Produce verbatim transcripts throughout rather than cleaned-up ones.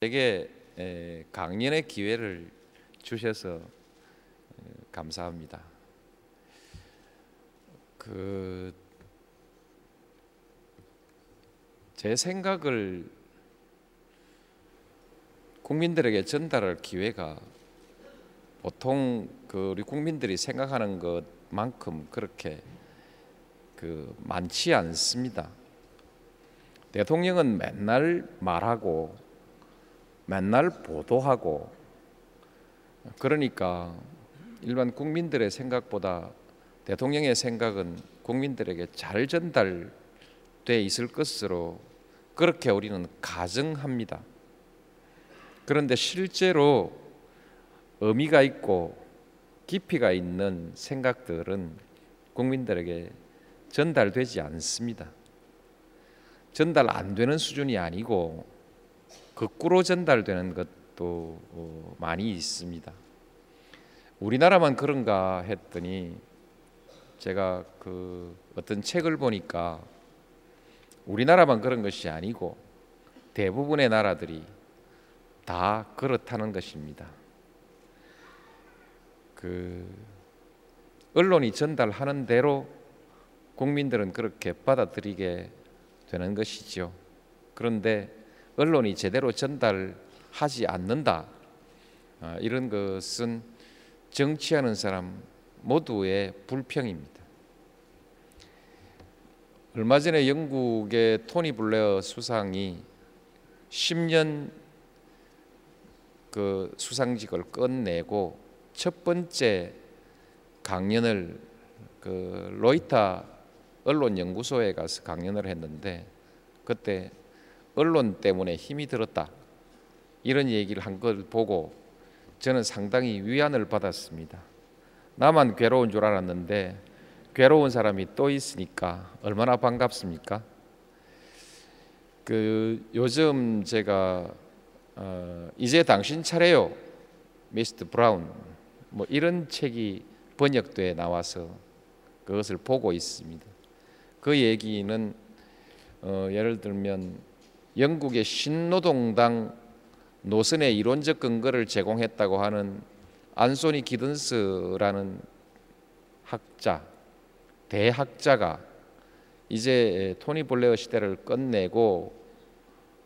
제게 강연의 기회를 주셔서 감사합니다. 그 제 생각을 국민들에게 전달할 기회가 보통 그 우리 국민들이 생각하는 것만큼 그렇게 그 많지 않습니다. 대통령은 맨날 말하고 맨날 보도하고 그러니까 일반 국민들의 생각보다 대통령의 생각은 국민들에게 잘 전달돼 있을 것으로 그렇게 우리는 가정합니다. 그런데 실제로 의미가 있고 깊이가 있는 생각들은 국민들에게 전달되지 않습니다. 전달 안 되는 수준이 아니고 거꾸로 전달되는 것도 많이 있습니다. 우리나라만 그런가 했더니 제가 그 어떤 책을 보니까 우리나라만 그런 것이 아니고 대부분의 나라들이 다 그렇다는 것입니다. 그 언론이 전달하는 대로 국민들은 그렇게 받아들이게 되는 것이죠. 그런데 언론이 제대로 전달하지 않는다. 아, 이런 것은 정치하는 사람 모두의 불평입니다. 얼마 전에 영국의 토니 블레어 수상이 십 년 그 수상직을 끝내고 첫 번째 강연을 그 로이터 언론연구소에 가서 강연을 했는데 그때 언론 때문에 힘이 들었다 이런 얘기를 한 걸 보고 저는 상당히 위안을 받았습니다. 나만 괴로운 줄 알았는데 괴로운 사람이 또 있으니까 얼마나 반갑습니까? 그 요즘 제가 어, 이제 당신 차례요, 미스터 브라운 뭐 이런 책이 번역돼 나와서 그것을 보고 있습니다. 그 얘기는 어, 예를 들면 영국의 신노동당 노선의 이론적 근거를 제공했다고 하는 안소니 기든스라는 학자, 대학자가 이제 토니 블레어 시대를 끝내고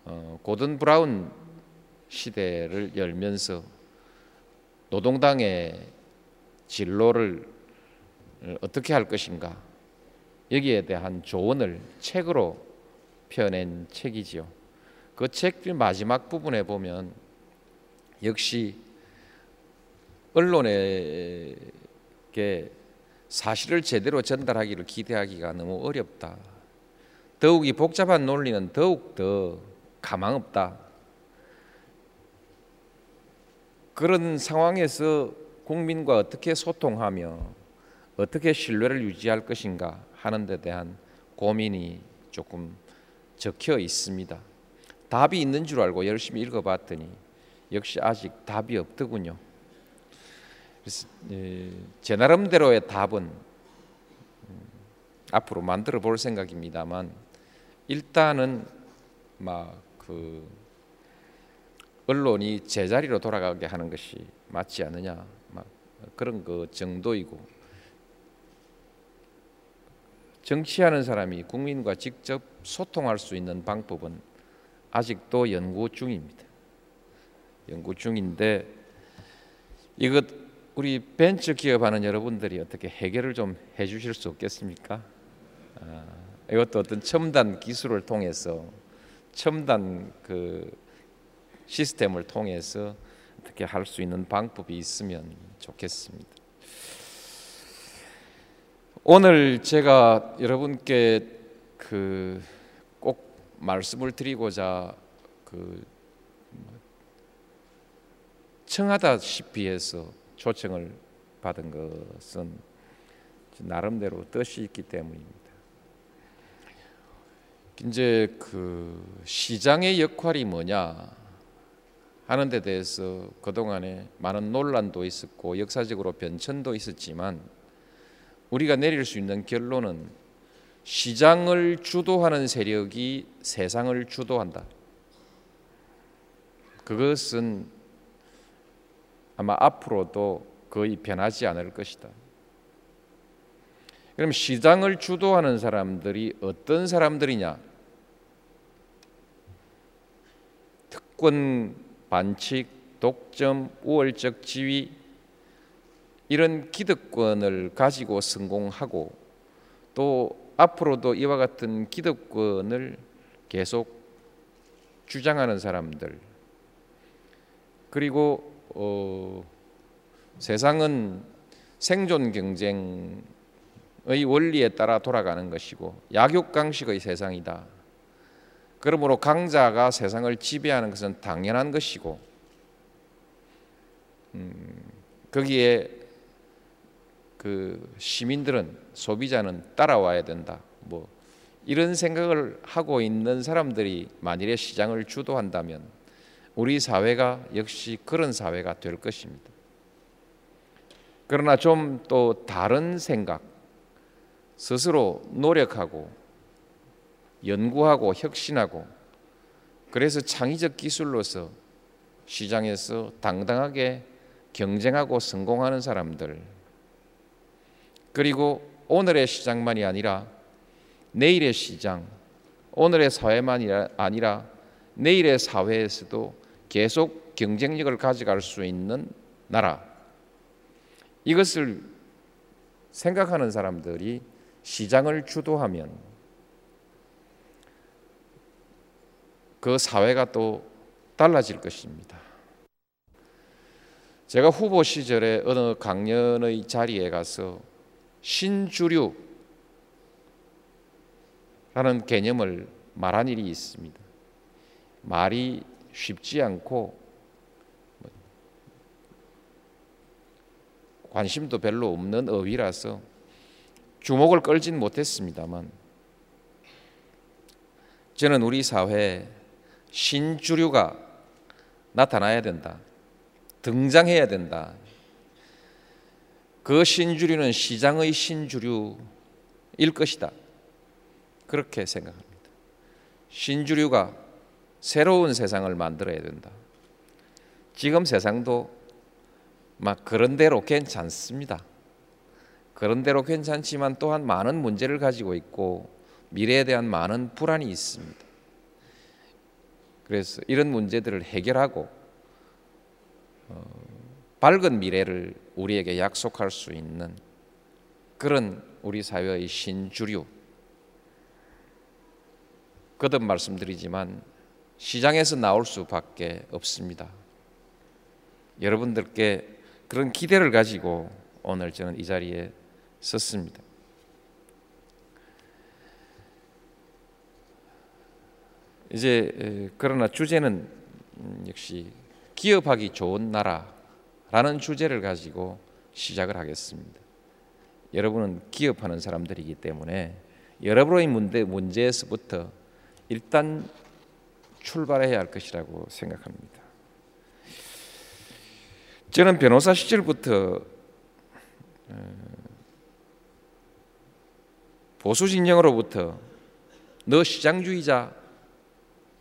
어, 고든 브라운 시대를 열면서 노동당의 진로를 어떻게 할 것인가 여기에 대한 조언을 책으로 펴낸 책이지요. 그 책 마지막 부분에 보면 역시 언론에게 사실을 제대로 전달하기를 기대하기가 너무 어렵다. 더욱이 복잡한 논리는 더욱 더 가망없다. 그런 상황에서 국민과 어떻게 소통하며 어떻게 신뢰를 유지할 것인가 하는 데 대한 고민이 조금 적혀 있습니다. 답이 있는 줄 알고 열심히 읽어봤더니 역시 아직 답이 없더군요. 그래서 제 나름대로의 답은 앞으로 만들어 볼 생각입니다만 일단은 막 그 언론이 제자리로 돌아가게 하는 것이 맞지 않느냐 막 그런 그 정도이고 정치하는 사람이 국민과 직접 소통할 수 있는 방법은 아직도 연구 중입니다. 연구 중인데 이것 우리 벤처 기업하는 여러분들이 어떻게 해결을 좀 해주실 수 없겠습니까? 아, 이것도 어떤 첨단 기술을 통해서 첨단 그 시스템을 통해서 어떻게 할 수 있는 방법이 있으면 좋겠습니다. 오늘 제가 여러분께 그 꼭 말씀을 드리고자 그 청하다시피 해서 초청을 받은 것은 나름대로 뜻이 있기 때문입니다. 이제 그 시장의 역할이 뭐냐 하는 데 대해서 그동안에 많은 논란도 있었고 역사적으로 변천도 있었지만 우리가 내릴 수 있는 결론은 시장을 주도하는 세력이 세상을 주도한다. 그것은 아마 앞으로도 거의 변하지 않을 것이다. 그럼 시장을 주도하는 사람들이 어떤 사람들이냐? 특권, 반칙, 독점, 우월적 지위 이런 기득권을 가지고 성공하고 또 앞으로도 이와 같은 기득권을 계속 주장하는 사람들, 그리고 어, 세상은 생존 경쟁의 원리에 따라 돌아가는 것이고 약육강식의 세상이다. 그러므로 강자가 세상을 지배하는 것은 당연한 것이고 음, 거기에 그 시민들은, 소비자는 따라와야 된다. 뭐 이런 생각을 하고 있는 사람들이 만일에 시장을 주도한다면 우리 사회가 역시 그런 사회가 될 것입니다. 그러나 좀 또 다른 생각, 스스로 노력하고 연구하고 혁신하고 그래서 창의적 기술로서 시장에서 당당하게 경쟁하고 성공하는 사람들, 그리고 오늘의 시장만이 아니라 내일의 시장, 오늘의 사회만이 아니라 내일의 사회에서도 계속 경쟁력을 가져갈 수 있는 나라, 이것을 생각하는 사람들이 시장을 주도하면 그 사회가 또 달라질 것입니다. 제가 후보 시절에 어느 강연의 자리에 가서 신주류 라는 개념을 말한 일이 있습니다. 말이 쉽지 않고 관심도 별로 없는 어휘라서 주목을 끌진 못했습니다만, 저는 우리 사회에 신주류가 나타나야 된다, 등장해야 된다. 그 신주류는 시장의 신주류일 것이다, 그렇게 생각합니다. 신주류가 새로운 세상을 만들어야 된다. 지금 세상도 막 그런대로 괜찮습니다. 그런대로 괜찮지만 또한 많은 문제를 가지고 있고 미래에 대한 많은 불안이 있습니다. 그래서 이런 문제들을 해결하고 어, 밝은 미래를 우리에게 약속할 수 있는 그런 우리 사회의 신주류, 거듭 말씀드리지만 시장에서 나올 수밖에 없습니다. 여러분들께 그런 기대를 가지고 오늘 저는 이 자리에 섰습니다. 이제 그러나 주제는 역시 기업하기 좋은 나라라는 주제를 가지고 시작을 하겠습니다. 여러분은 기업하는 사람들이기 때문에 여러분의 문제, 문제에서부터 일단 출발해야 할 것이라고 생각합니다. 저는 변호사 시절부터 보수 진영으로부터 너 시장주의자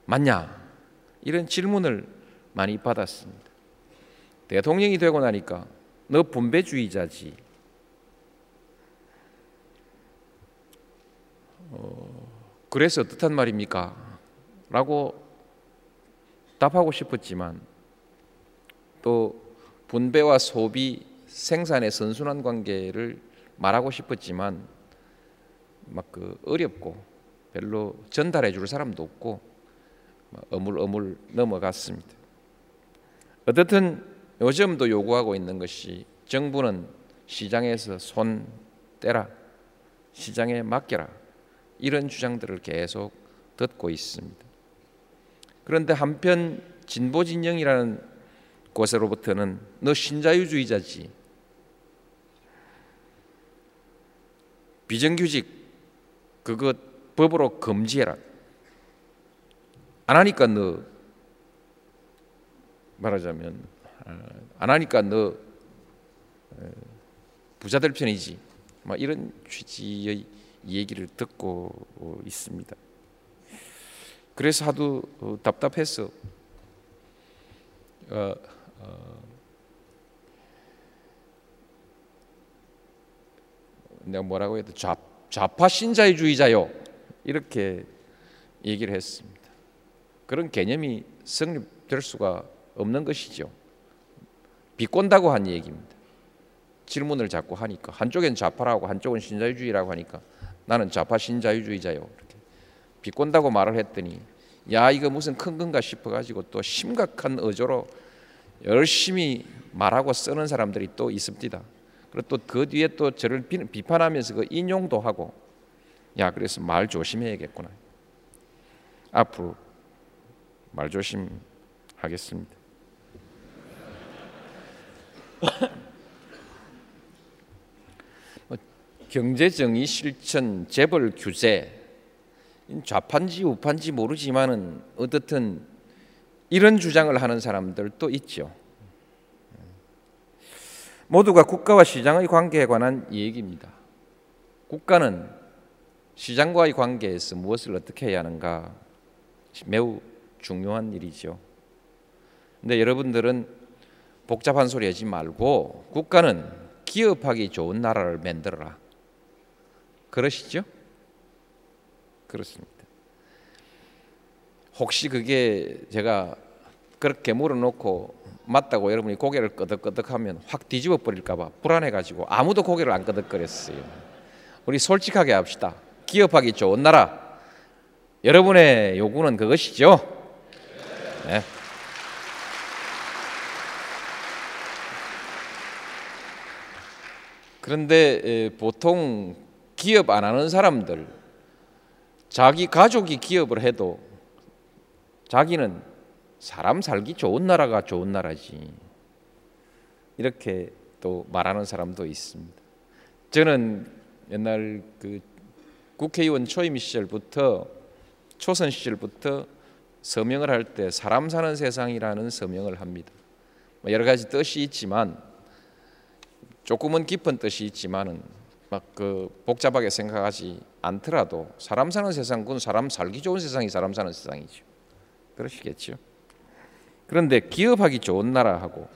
맞냐? 이런 질문을 많이 받았습니다. 대통령이 되고 나니까 너 분배주의자지. 어... 그래서 어떻단 말입니까? 라고 답하고 싶었지만 또 분배와 소비, 생산의 선순환 관계를 말하고 싶었지만 막 그 어렵고 별로 전달해 줄 사람도 없고 어물어물 넘어갔습니다. 어쨌든 요즘도 요구하고 있는 것이 정부는 시장에서 손 떼라, 시장에 맡겨라, 이런 주장들을 계속 듣고 있습니다. 그런데 한편 진보 진영이라는 곳으로부터는 너 신자유주의자지, 비정규직 그것 법으로 금지해라, 안 하니까 너, 말하자면 안 하니까 너 부자들 편이지, 막 이런 취지의 얘기를 듣고 있습니다. 그래서 하도 답답해서 어, 어, 내가 뭐라고 해도 좌, 좌파 신자유주의자요 이렇게 얘기를 했습니다. 그런 개념이 성립될 수가 없는 것이죠. 비꼰다고 한 얘기입니다. 질문을 자꾸 하니까 한쪽엔 좌파라고 한쪽은 신자유주의라고 하니까 나는 좌파 신자유주의자요 이렇게 비꼰다고 말을 했더니 야 이거 무슨 큰 건가 싶어가지고 또 심각한 어조로 열심히 말하고 쓰는 사람들이 또 있습니다. 그리고 또 그 뒤에 또 저를 비판하면서 그 인용도 하고 야 그래서 말 조심해야겠구나. 앞으로 말 조심하겠습니다. 경제정의 실천, 재벌 규제 좌판지 우판지 모르지만은 어떻든 이런 주장을 하는 사람들도 있죠. 모두가 국가와 시장의 관계에 관한 얘기입니다. 국가는 시장과의 관계에서 무엇을 어떻게 해야 하는가 매우 중요한 일이죠. 근데 여러분들은 복잡한 소리 하지 말고 국가는 기업하기 좋은 나라를 만들어라. 그러시죠? 그렇습니다. 혹시 그게 제가 그렇게 물어놓고 맞다고 여러분이 고개를 끄덕끄덕하면 확 뒤집어 버릴까 봐 불안해가지고 아무도 고개를 안 끄덕거렸어요. 우리 솔직하게 합시다. 기업하기 좋은 나라. 여러분의 요구는 그것이죠? 네. 그런데 보통 기업 안 하는 사람들 자기 가족이 기업을 해도 자기는 사람 살기 좋은 나라가 좋은 나라지 이렇게 또 말하는 사람도 있습니다. 저는 옛날 그 국회의원 초임 시절부터 초선 시절부터 서명을 할 때 사람 사는 세상이라는 서명을 합니다. 여러 가지 뜻이 있지만 조금은 깊은 뜻이 있지만은 막 그 복잡하게 생각하지 않더라도 사람 사는 세상 그건 사람 살기 좋은 세상이 사람 사는 세상이죠. 그러시겠죠? 그런데 기업하기 좋은 나라하고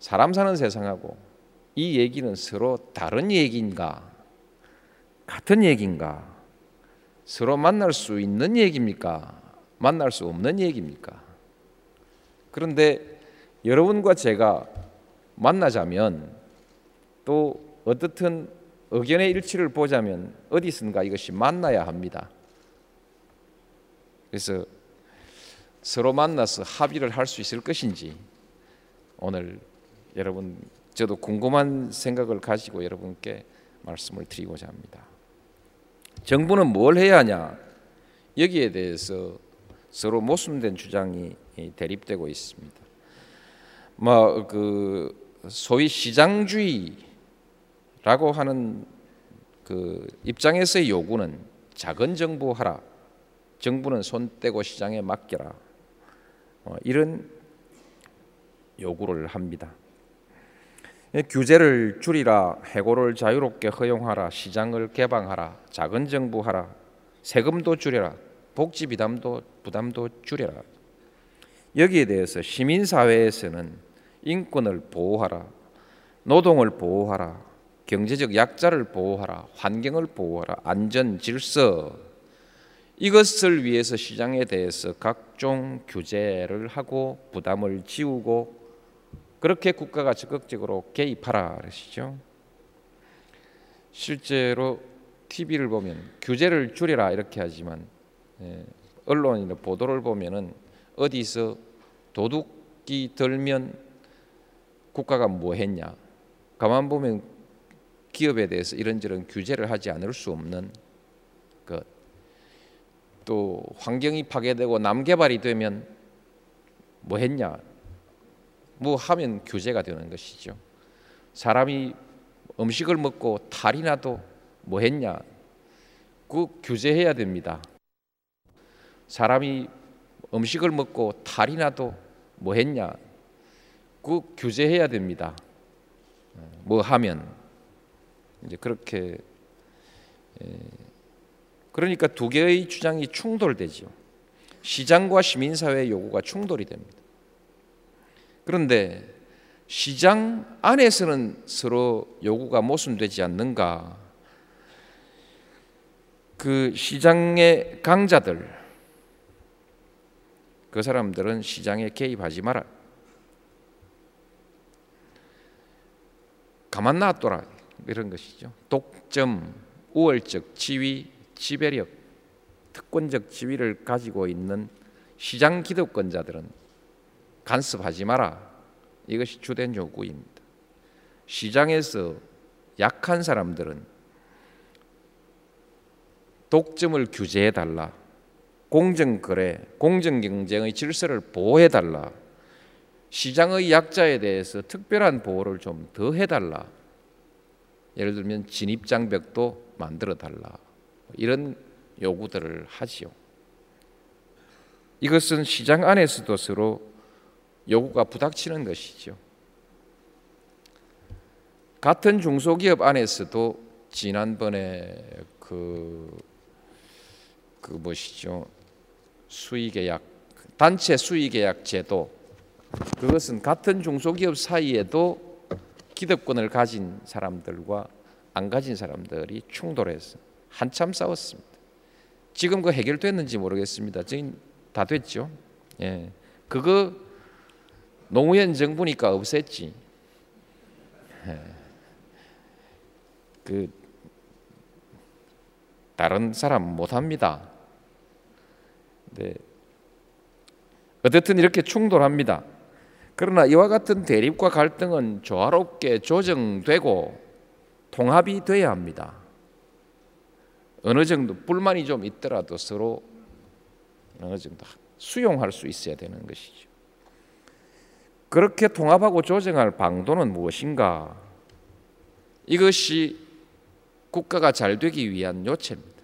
사람 사는 세상하고 이 얘기는 서로 다른 얘기인가? 같은 얘기인가? 서로 만날 수 있는 얘기입니까? 만날 수 없는 얘기입니까? 그런데 여러분과 제가 만나자면 또 어떻든 의견의 일치를 보자면 어디선가 이것이 만나야 합니다. 그래서 서로 만나서 합의를 할 수 있을 것인지 오늘 여러분 저도 궁금한 생각을 가지고 여러분께 말씀을 드리고자 합니다. 정부는 뭘 해야 하냐? 여기에 대해서 서로 모순된 주장이 대립되고 있습니다. 뭐 그 소위 시장주의라고 하는 그 입장에서의 요구는 작은 정부 하라. 정부는 손 떼고 시장에 맡겨라. 이런 요구를 합니다. 규제를 줄이라, 해고를 자유롭게 허용하라, 시장을 개방하라, 작은 정부하라, 세금도 줄여라, 복지 부담도, 부담도 줄여라. 여기에 대해서 시민사회에서는 인권을 보호하라, 노동을 보호하라, 경제적 약자를 보호하라, 환경을 보호하라, 안전, 질서 이것을 위해서 시장에 대해서 각종 규제를 하고 부담을 지우고 그렇게 국가가 적극적으로 개입하라 그러시죠. 실제로 티비를 보면 규제를 줄이라 이렇게 하지만 언론이나 보도를 보면은 어디서 도둑이 들면 국가가 뭐 했냐. 가만 보면 기업에 대해서 이런저런 규제를 하지 않을 수 없는 것. 또 환경이 파괴되고 남개발이 되면 뭐 했냐? 뭐 하면 규제가 되는 것이죠. 사람이 음식을 먹고 탈이 나도 뭐 했냐? 그 규제해야 됩니다. 사람이 음식을 먹고 탈이 나도 뭐 했냐? 그 규제해야 됩니다. 뭐 하면 이제 그렇게 에, 그러니까 두 개의 주장이 충돌되죠. 시장과 시민사회의 요구가 충돌이 됩니다. 그런데 시장 안에서는 서로 요구가 모순되지 않는가? 그 시장의 강자들, 그 사람들은 시장에 개입하지 마라, 가만 놔둬라, 이런 것이죠. 독점, 우월적 지위, 지배력, 특권적 지위를 가지고 있는 시장 기득권자들은 간섭하지 마라, 이것이 주된 요구입니다. 시장에서 약한 사람들은 독점을 규제해달라, 공정거래, 공정경쟁의 질서를 보호해달라, 시장의 약자에 대해서 특별한 보호를 좀 더 해달라, 예를 들면 진입장벽도 만들어달라, 이런 요구들을 하지요. 이것은 시장 안에서도 서로 요구가 부닥치는 것이죠. 같은 중소기업 안에서도 지난번에 그, 그 뭐시죠, 수의계약, 단체 수의계약 제도, 그것은 같은 중소기업 사이에도 기득권을 가진 사람들과 안 가진 사람들이 충돌해서 한참 싸웠습니다. 지금 그 해결됐는지 모르겠습니다. 지금 다 됐죠. 예, 그거 노무현 정부니까 없앴지. 예. 그 다른 사람 못합니다. 네. 어쨌든 이렇게 충돌합니다. 그러나 이와 같은 대립과 갈등은 조화롭게 조정되고 통합이 돼야 합니다. 어느 정도 불만이 좀 있더라도 서로 어느 정도 수용할 수 있어야 되는 것이죠. 그렇게 통합하고 조정할 방도는 무엇인가? 이것이 국가가 잘 되기 위한 요체입니다.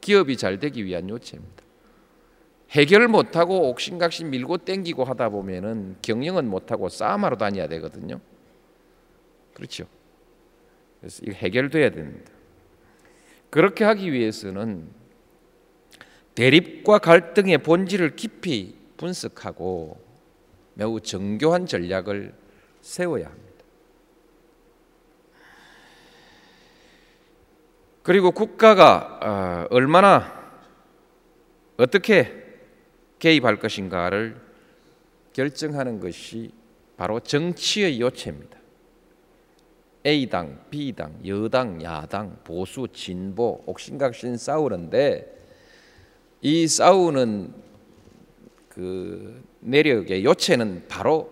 기업이 잘 되기 위한 요체입니다. 해결 못하고 옥신각신 밀고 땡기고 하다 보면은 경영은 못하고 싸움하러 다녀야 되거든요. 그렇죠. 그래서 이거 해결돼야 됩니다. 그렇게 하기 위해서는 대립과 갈등의 본질을 깊이 분석하고 매우 정교한 전략을 세워야 합니다. 그리고 국가가 얼마나 어떻게 개입할 것인가를 결정하는 것이 바로 정치의 요체입니다. A당, B당, 여당, 야당, 보수, 진보, 옥신각신 싸우는데 이 싸우는 그 내력의 요체는 바로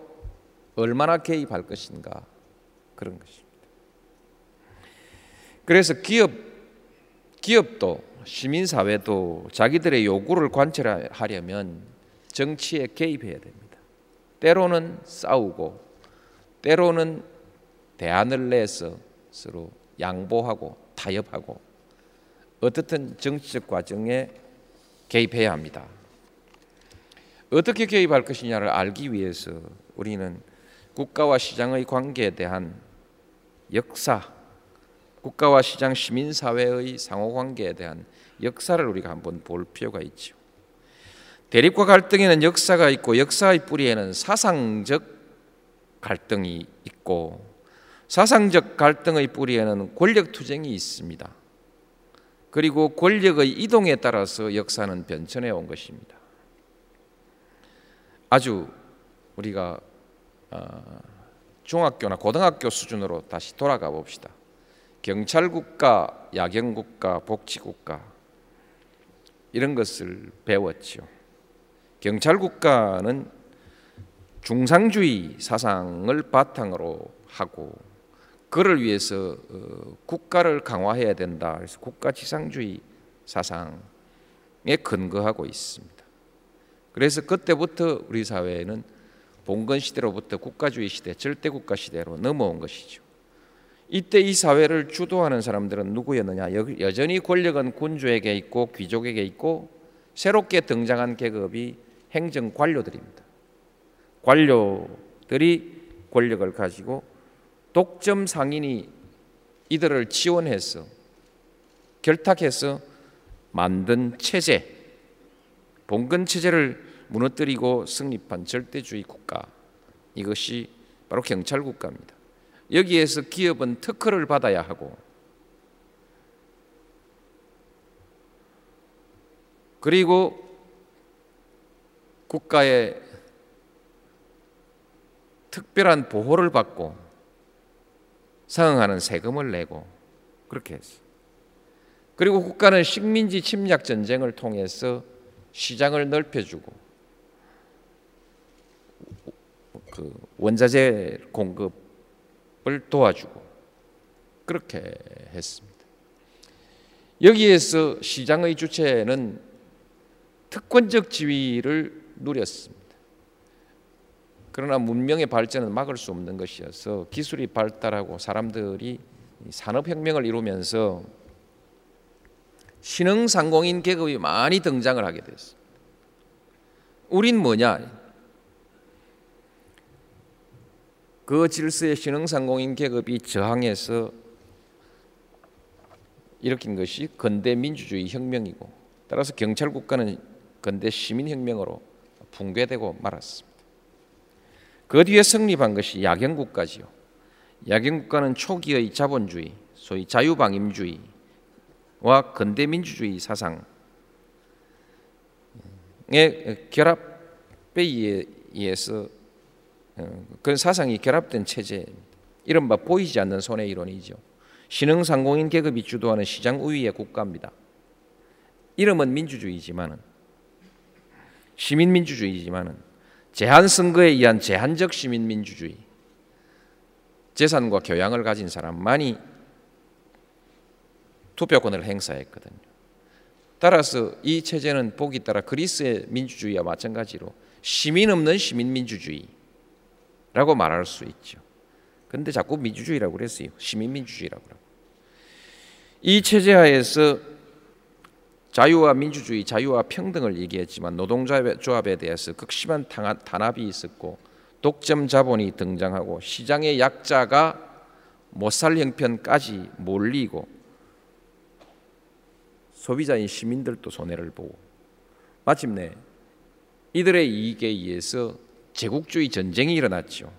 얼마나 개입할 것인가, 그런 것입니다. 그래서 기업 기업도 시민사회도 자기들의 요구를 관철하려면 정치에 개입해야 됩니다. 때로는 싸우고 때로는 대안을 내서 서로 양보하고 타협하고 어떻든 정치적 과정에 개입해야 합니다. 어떻게 개입할 것이냐를 알기 위해서 우리는 국가와 시장의 관계에 대한 역사, 국가와 시장, 시민사회의 상호관계에 대한 역사를 우리가 한번 볼 필요가 있죠. 대립과 갈등에는 역사가 있고 역사의 뿌리에는 사상적 갈등이 있고 사상적 갈등의 뿌리에는 권력투쟁이 있습니다. 그리고 권력의 이동에 따라서 역사는 변천해 온 것입니다. 아주 우리가 중학교나 고등학교 수준으로 다시 돌아가 봅시다. 경찰국가, 야경국가, 복지국가, 이런 것을 배웠죠. 경찰국가는 중상주의 사상을 바탕으로 하고 그를 위해서 국가를 강화해야 된다, 그래서 국가지상주의 사상에 근거하고 있습니다. 그래서 그때부터 우리 사회는 봉건시대로부터 국가주의 시대, 절대국가 시대로 넘어온 것이죠. 이때 이 사회를 주도하는 사람들은 누구였느냐? 여전히 권력은 군주에게 있고 귀족에게 있고 새롭게 등장한 계급이 행정관료들입니다. 관료들이 권력을 가지고 독점 상인이 이들을 지원해서 결탁해서 만든 체제, 봉건 체제를 무너뜨리고 승립한 절대주의 국가, 이것이 바로 경찰 국가입니다. 여기에서 기업은 특허를 받아야 하고, 그리고 국가의 특별한 보호를 받고 상응하는 세금을 내고 그렇게 했어요. 그리고 국가는 식민지 침략 전쟁을 통해서 시장을 넓혀주고 그 원자재 공급을 도와주고 그렇게 했습니다. 여기에서 시장의 주체는 특권적 지위를 누렸습니다. 그러나 문명의 발전은 막을 수 없는 것이어서 기술이 발달하고 사람들이 산업혁명을 이루면서 신흥상공인 계급이 많이 등장을 하게 됐습니다. 우린 뭐냐? 그 질서의 신흥상공인 계급이 저항해서 일으킨 것이 근대 민주주의 혁명이고, 따라서 경찰 국가는 근대 시민혁명으로 붕괴되고 말았습니다. 그 뒤에 성립한 것이 야경 국가지요. 야경 국가는 초기의 자본주의, 소위 자유방임주의와 근대 민주주의 사상의 결합에 의해서 그런 사상이 결합된 체제입니다. 이른바 보이지 않는 손해 이론이죠. 신흥상공인 계급이 주도하는 시장 우위의 국가입니다. 이름은 민주주의지만은, 시민민주주의지만은 제한선거에 의한 제한적 시민민주주의, 재산과 교양을 가진 사람만이 투표권을 행사했거든요. 따라서 이 체제는 보기 따라 그리스의 민주주의와 마찬가지로 시민 없는 시민민주주의라고 말할 수 있죠. 근데 자꾸 민주주의라고 그랬어요. 시민민주주의라고. 이 체제 하에서 자유와 민주주의, 자유와 평등을 얘기했지만 노동조합에 대해서 극심한 탄압이 있었고 독점 자본이 등장하고 시장의 약자가 못살 형편까지 몰리고 소비자인 시민들도 손해를 보고, 마침내 이들의 이익에 의해서 제국주의 전쟁이 일어났죠.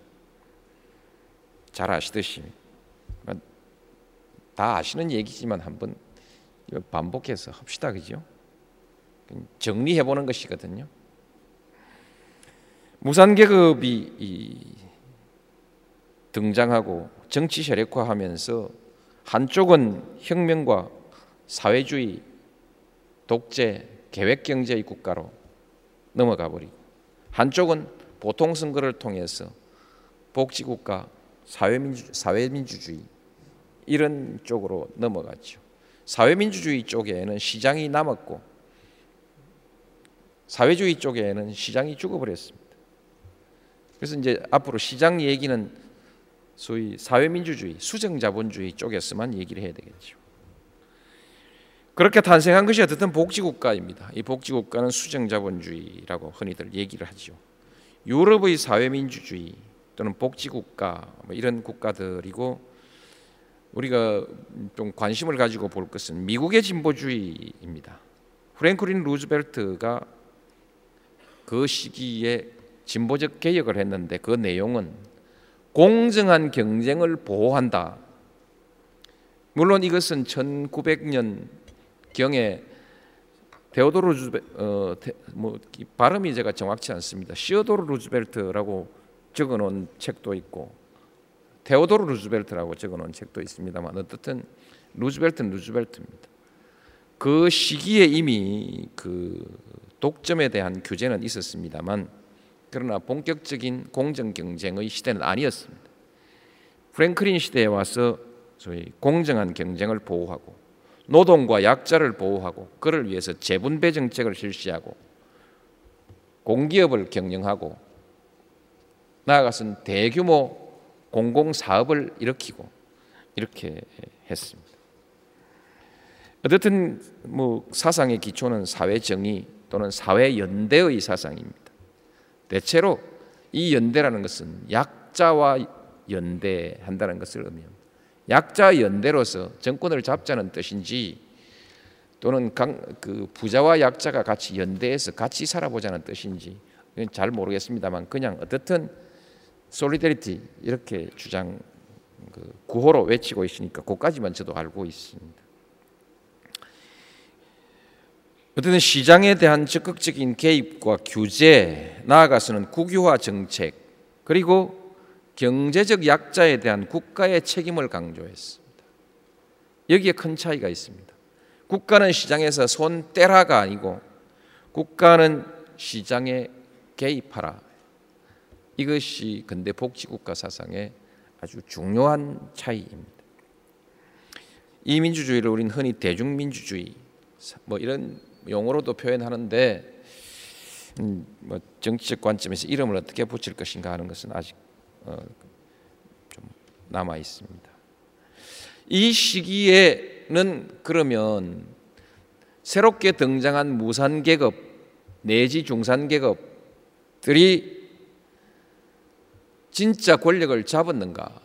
잘 아시듯이, 다 아시는 얘기지만 한번 반복해서 합시다. 그죠? 정리해보는 것이거든요. 무산계급이 등장하고 정치 세력화하면서 한쪽은 혁명과 사회주의, 독재, 계획경제의 국가로 넘어가버리고, 한쪽은 보통선거를 통해서 복지국가, 사회민주, 사회민주주의 이런 쪽으로 넘어갔죠. 사회민주주의 쪽에는 시장이 남았고 사회주의 쪽에는 시장이 죽어버렸습니다. 그래서 이제 앞으로 시장 얘기는 소위 사회민주주의, 수정자본주의 쪽에서만 얘기를 해야 되겠죠. 그렇게 탄생한 것이 어쨌든 복지국가입니다. 이 복지국가는 수정자본주의라고 흔히들 얘기를 하죠. 유럽의 사회민주주의 또는 복지국가, 뭐 이런 국가들이고, 우리가 좀 관심을 가지고 볼 것은 미국의 진보주의입니다. 프랭클린 루즈벨트가 그 시기에 진보적 개혁을 했는데 그 내용은 공정한 경쟁을 보호한다. 물론 이것은 천구백 년경에 테오도르 루즈벨트, 어, 테, 뭐, 발음이 제가 정확치 않습니다. 시어도르 루즈벨트라고 적어놓은 책도 있고 테오도르 루즈벨트라고 적어놓은 책도 있습니다만, 어쨌든 루즈벨트는 루즈벨트입니다. 그 시기에 이미 그 독점에 대한 규제는 있었습니다만, 그러나 본격적인 공정 경쟁의 시대는 아니었습니다. 프랭클린 시대에 와서 소위 공정한 경쟁을 보호하고 노동과 약자를 보호하고 그를 위해서 재분배 정책을 실시하고 공기업을 경영하고 나아가서는 대규모 공공사업을 일으키고 이렇게 했습니다. 어쨌든 뭐 사상의 기초는 사회정의 또는 사회연대의 사상입니다. 대체로 이 연대라는 것은 약자와 연대한다는 것을 의미합니다. 약자 연대로서 정권을 잡자는 뜻인지, 또는 강, 그 부자와 약자가 같이 연대해서 같이 살아보자는 뜻인지 잘 모르겠습니다만, 그냥 어쨌든 솔리데리티 이렇게 주장 그 구호로 외치고 있으니까 그까지만 저도 알고 있습니다. 어쨌든 시장에 대한 적극적인 개입과 규제, 나아가서는 국유화 정책, 그리고 경제적 약자에 대한 국가의 책임을 강조했습니다. 여기에 큰 차이가 있습니다. 국가는 시장에서 손 떼라가 아니고 국가는 시장에 개입하라. 이것이 근대 복지국가 사상의 아주 중요한 차이입니다. 이 민주주의를 우리는 흔히 대중민주주의 뭐 이런 용어로도 표현하는데 음, 뭐 정치적 관점에서 이름을 어떻게 붙일 것인가 하는 것은 아직 어, 좀 남아 있습니다. 이 시기에는 그러면 새롭게 등장한 무산계급 내지 중산계급들이 진짜 권력을 잡았는가,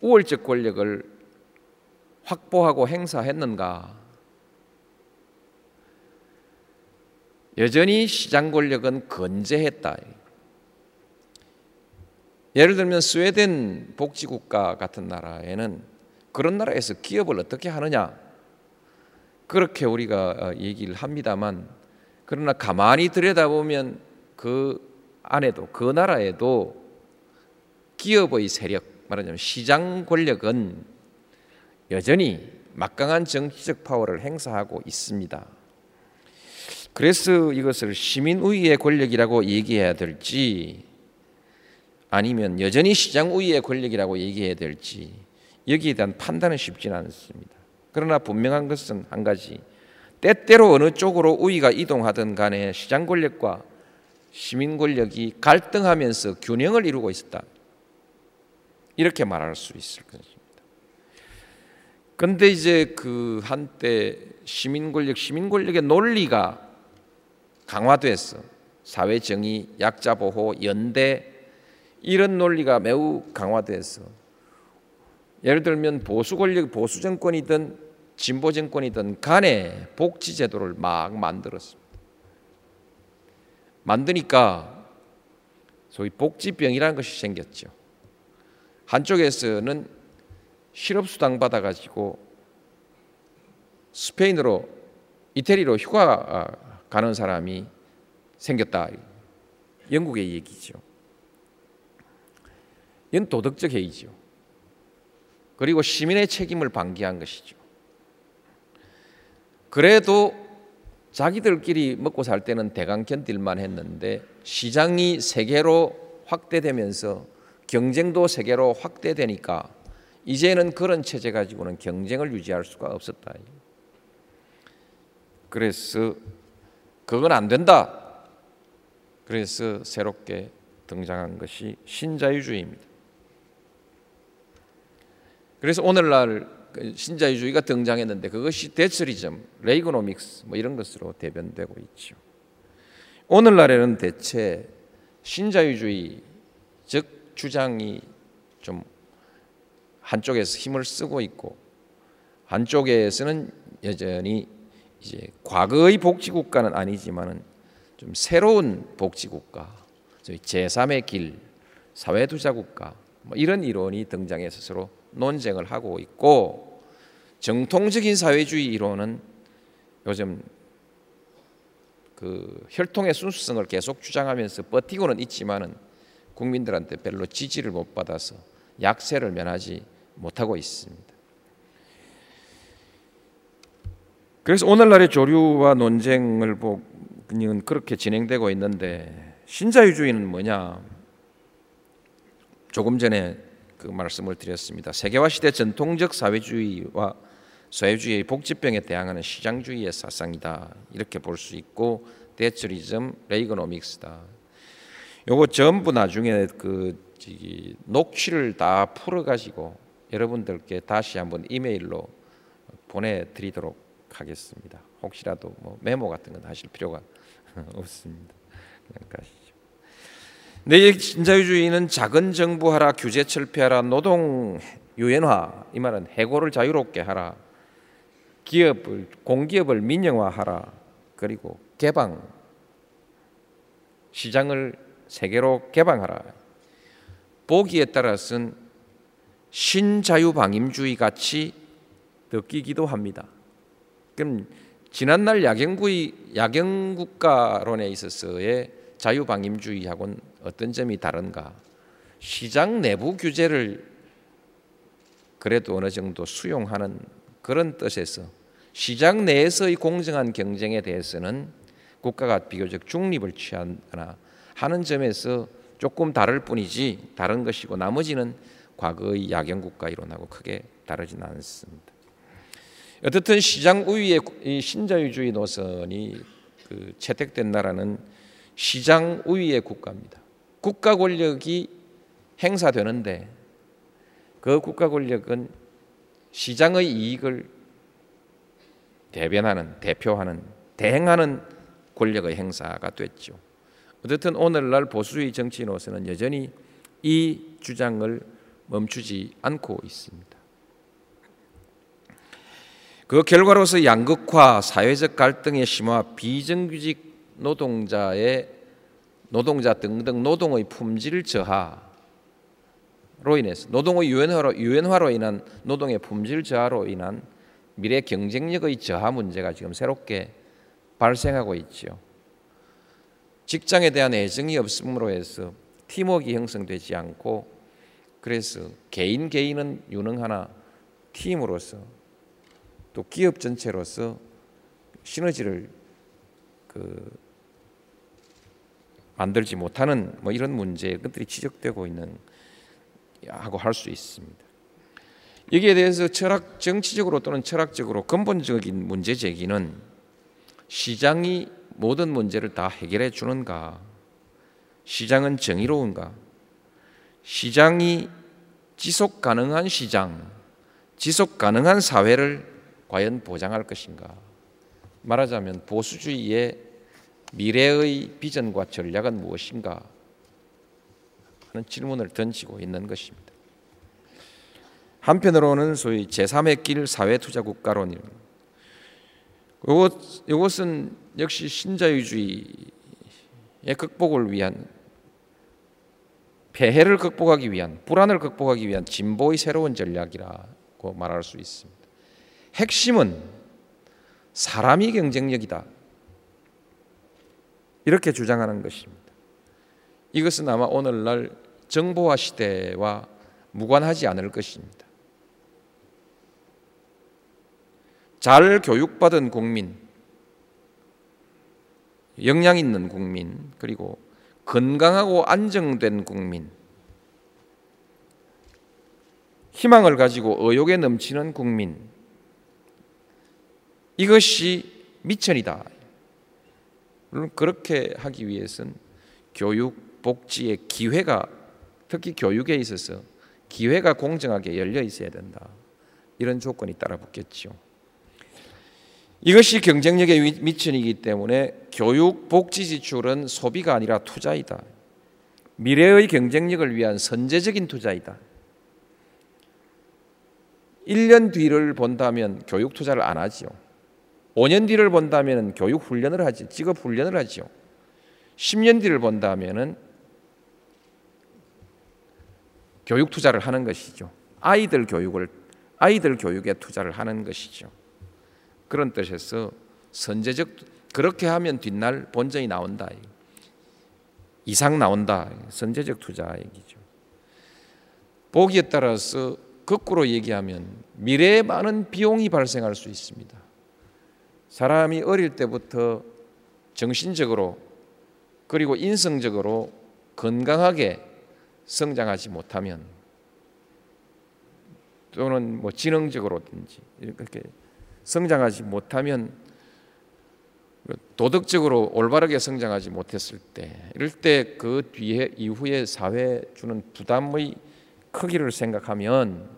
우월적 권력을 확보하고 행사했는가. 여전히 시장 권력은 건재했다. 예를 들면 스웨덴 복지국가 같은 나라에는 그런 나라에서 기업을 어떻게 하느냐 그렇게 우리가 얘기를 합니다만, 그러나 가만히 들여다보면 그 안에도 그 나라에도 기업의 세력, 말하자면 시장 권력은 여전히 막강한 정치적 파워를 행사하고 있습니다. 그래서 이것을 시민우위의 권력이라고 얘기해야 될지 아니면 여전히 시장우위의 권력이라고 얘기해야 될지 여기에 대한 판단은 쉽지는 않습니다. 그러나 분명한 것은 한 가지, 때때로 어느 쪽으로 우위가 이동하든 간에 시장 권력과 시민 권력이 갈등하면서 균형을 이루고 있었다. 이렇게 말할 수 있을 것입니다. 근데 이제 그 한때 시민 권력, 시민 권력의 논리가 강화돼서 사회 정의, 약자 보호, 연대 이런 논리가 매우 강화돼서 예를 들면 보수 권력, 보수 정권이든 진보 정권이든 간에 복지 제도를 막 만들었습니다. 만드니까 소위 복지병이라는 것이 생겼죠. 한쪽에서는 실업수당 받아가지고 스페인으로, 이태리로 휴가 가는 사람이 생겼다. 영국의 얘기죠. 이건 도덕적 해이죠. 그리고 시민의 책임을 방기한 것이죠. 그래도 자기들끼리 먹고 살 때는 대강 견딜만 했는데 시장이 세계로 확대되면서 경쟁도 세계로 확대되니까 이제는 그런 체제 가지고는 경쟁을 유지할 수가 없었다. 그래서 그건 안 된다. 그래서 새롭게 등장한 것이 신자유주의입니다. 그래서 오늘날 신자유주의가 등장했는데 그것이 대처리즘, 레이거노믹스 뭐 이런 것으로 대변되고 있죠. 오늘날에는 대체 신자유주의 즉 주장이 좀 한쪽에서 힘을 쓰고 있고 한쪽에서는 여전히 이제 과거의 복지국가는 아니지만은 좀 새로운 복지국가, 저희 제삼의 길, 사회투자국가 뭐 이런 이론이 등장해서 서로 논쟁을 하고 있고, 정통적인 사회주의 이론은 요즘 그 혈통의 순수성을 계속 주장하면서 버티고는 있지만은 국민들한테 별로 지지를 못 받아서 약세를 면하지 못하고 있습니다. 그래서 오늘날의 조류와 논쟁을 보면 그렇게 진행되고 있는데 신자유주의는 뭐냐? 조금 전에 그 말씀을 드렸습니다. 세계화 시대 전통적 사회주의와 사회주의의 복지병에 대항하는 시장주의의 사상이다. 이렇게 볼 수 있고 대처리즘, 레이거노믹스다. 요거 전부 나중에 그 녹취를 다 풀어가지고 여러분들께 다시 한번 이메일로 보내드리도록 하겠습니다. 혹시라도 뭐 메모 같은 건 하실 필요가 없습니다. 그냥 가시죠. 네, 신자유주의는 작은 정부하라, 규제 철폐하라, 노동 유연화, 이 말은 해고를 자유롭게 하라, 기업을 공기업을 민영화하라, 그리고 개방, 시장을 세계로 개방하라. 보기에 따라서는 신자유방임주의 같이 느끼기도 합니다. 그럼 지난날 야경구이, 야경국가론에 있어서의 자유방임주의하고는 어떤 점이 다른가? 시장 내부 규제를 그래도 어느 정도 수용하는 그런 뜻에서 시장 내에서의 공정한 경쟁에 대해서는 국가가 비교적 중립을 취하거나 하는 점에서 조금 다를 뿐이지 다른 것이고 나머지는 과거의 야경국가 이론하고 크게 다르지는 않습니다. 어떻든 시장 우위의 신자유주의 노선이 그 채택된 나라는 시장 우위의 국가입니다. 국가 권력이 행사되는데 그 국가 권력은 시장의 이익을 대변하는, 대표하는, 대행하는 권력의 행사가 됐죠. 어쨌든 오늘날 보수의 정치 노선은 여전히 이 주장을 멈추지 않고 있습니다. 그 결과로서 양극화, 사회적 갈등의 심화, 비정규직 노동자의 노동자 등등 노동의 품질 저하로 인해서 노동의 유연화로, 유연화로 인한 노동의 품질 저하로 인한 미래 경쟁력의 저하 문제가 지금 새롭게 발생하고 있죠. 직장에 대한 애정이 없음으로 해서 팀워크가 형성되지 않고 그래서 개인 개인은 유능하나 팀으로서 또 기업 전체로서 시너지를 그 만들지 못하는 뭐 이런 문제 것들이 지적되고 있는 하고 할 수 있습니다. 여기에 대해서 철학 정치적으로 또는 철학적으로 근본적인 문제 제기는 시장이 모든 문제를 다 해결해 주는가? 시장은 정의로운가? 시장이 지속 가능한 시장, 지속 가능한 사회를 과연 보장할 것인가? 말하자면 보수주의의 미래의 비전과 전략은 무엇인가? 하는 질문을 던지고 있는 것입니다. 한편으로는 소위 제삼의 길 사회투자국가론입니다. 이것, 이것은 역시 신자유주의의 극복을 위한 폐해를 극복하기 위한 불안을 극복하기 위한 진보의 새로운 전략이라고 말할 수 있습니다. 핵심은 사람이 경쟁력이다 이렇게 주장하는 것입니다. 이것은 아마 오늘날 정보화 시대와 무관하지 않을 것입니다. 잘 교육받은 국민, 역량 있는 국민, 그리고 건강하고 안정된 국민, 희망을 가지고 의욕에 넘치는 국민, 이것이 미천이다. 물론 그렇게 하기 위해서는 교육, 복지의 기회가, 특히 교육에 있어서 기회가 공정하게 열려 있어야 된다. 이런 조건이 따라붙겠죠. 이것이 경쟁력의 미천이기 때문에 교육, 복지 지출은 소비가 아니라 투자이다. 미래의 경쟁력을 위한 선제적인 투자이다. 일 년 뒤를 본다면 교육 투자를 안 하지요. 오 년 뒤를 본다면 교육 훈련을 하지, 직업 훈련을 하지요. 십 년 뒤를 본다면 교육 투자를 하는 것이죠. 아이들 교육을, 아이들 교육에 투자를 하는 것이죠. 그런 뜻에서 선제적, 그렇게 하면 뒷날 본전이 나온다, 이상 나온다, 선제적 투자 얘기죠. 보기에 따라서 거꾸로 얘기하면 미래에 많은 비용이 발생할 수 있습니다. 사람이 어릴 때부터 정신적으로 그리고 인성적으로 건강하게 성장하지 못하면 또는 뭐 지능적으로든지 이렇게 성장하지 못하면 도덕적으로 올바르게 성장하지 못했을 때 이럴 때 그 뒤에 이후에 사회에 주는 부담의 크기를 생각하면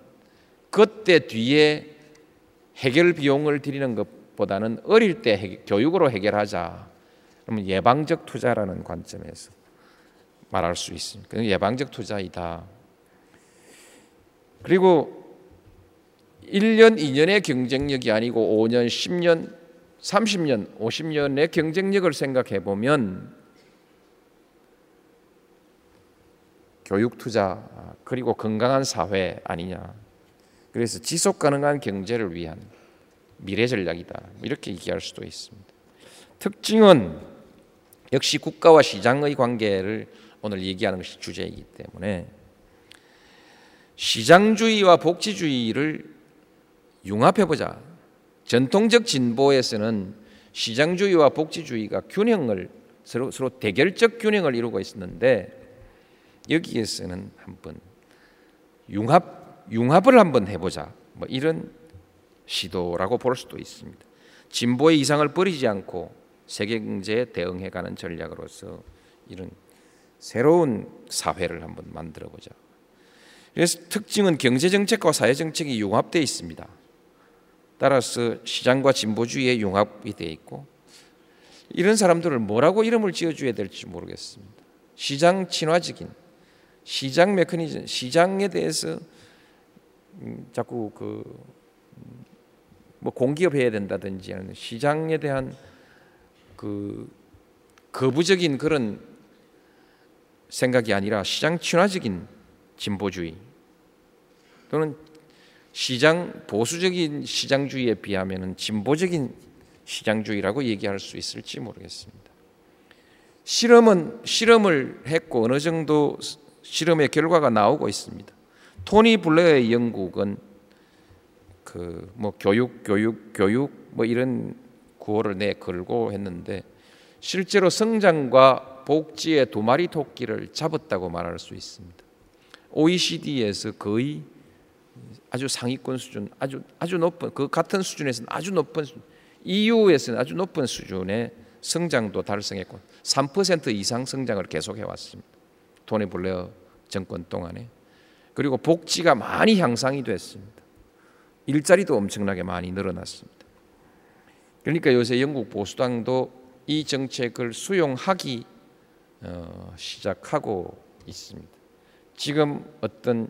그때 뒤에 해결 비용을 들이는 것보다는 어릴 때 해결, 교육으로 해결하자. 그러면 예방적 투자라는 관점에서 말할 수 있습니다. 예방적 투자이다. 그리고 일 년, 이 년의 경쟁력이 아니고 오 년, 십 년, 삼십 년, 오십 년의 경쟁력을 생각해 보면 교육 투자, 그리고 건강한 사회 아니냐. 그래서 지속 가능한 경제를 위한 미래 전략이다. 이렇게 얘기할 수도 있습니다. 특징은 역시 국가와 시장의 관계를 오늘 얘기하는 것이 주제이기 때문에 시장주의와 복지주의를 융합해보자. 전통적 진보에서는 시장주의와 복지주의가 균형을 서로, 서로 대결적 균형을 이루고 있었는데 여기에서는 한번 융합, 융합을 한번 해보자. 뭐 이런 시도라고 볼 수도 있습니다. 진보의 이상을 버리지 않고 세계 경제에 대응해가는 전략으로서 이런 새로운 사회를 한번 만들어보자. 그래서 특징은 경제정책과 사회정책이 융합되어 있습니다. 따라서 시장과 진보주의의 융합이 되어 있고 이런 사람들을 뭐라고 이름을 지어줘야 될지 모르겠습니다. 시장 친화적인, 시장 메커니즘, 시장에 대해서 자꾸 그 뭐 공기업해야 된다든지 하는 시장에 대한 그 거부적인 그런 생각이 아니라 시장 친화적인 진보주의 또는 시장 보수적인 시장주의에 비하면은 진보적인 시장주의라고 얘기할 수 있을지 모르겠습니다. 실험은 실험을 했고 어느 정도 실험의 결과가 나오고 있습니다. 토니 블레어의 영국은 그 뭐 교육 교육 교육 뭐 이런 구호를 내걸고 했는데 실제로 성장과 복지의 두 마리 토끼를 잡았다고 말할 수 있습니다. 오이시디에서 거의 아주 상위권 수준, 아주 아주 높은 그 같은 수준에서는 아주 높은 수준, 이유에서는 아주 높은 수준의 성장도 달성했고 삼 퍼센트 이상 성장을 계속해 왔습니다. 토니 블레어 정권 동안에. 그리고 복지가 많이 향상이 됐습니다. 일자리도 엄청나게 많이 늘어났습니다. 그러니까 요새 영국 보수당도 이 정책을 수용하기 어, 시작하고 있습니다. 지금 어떤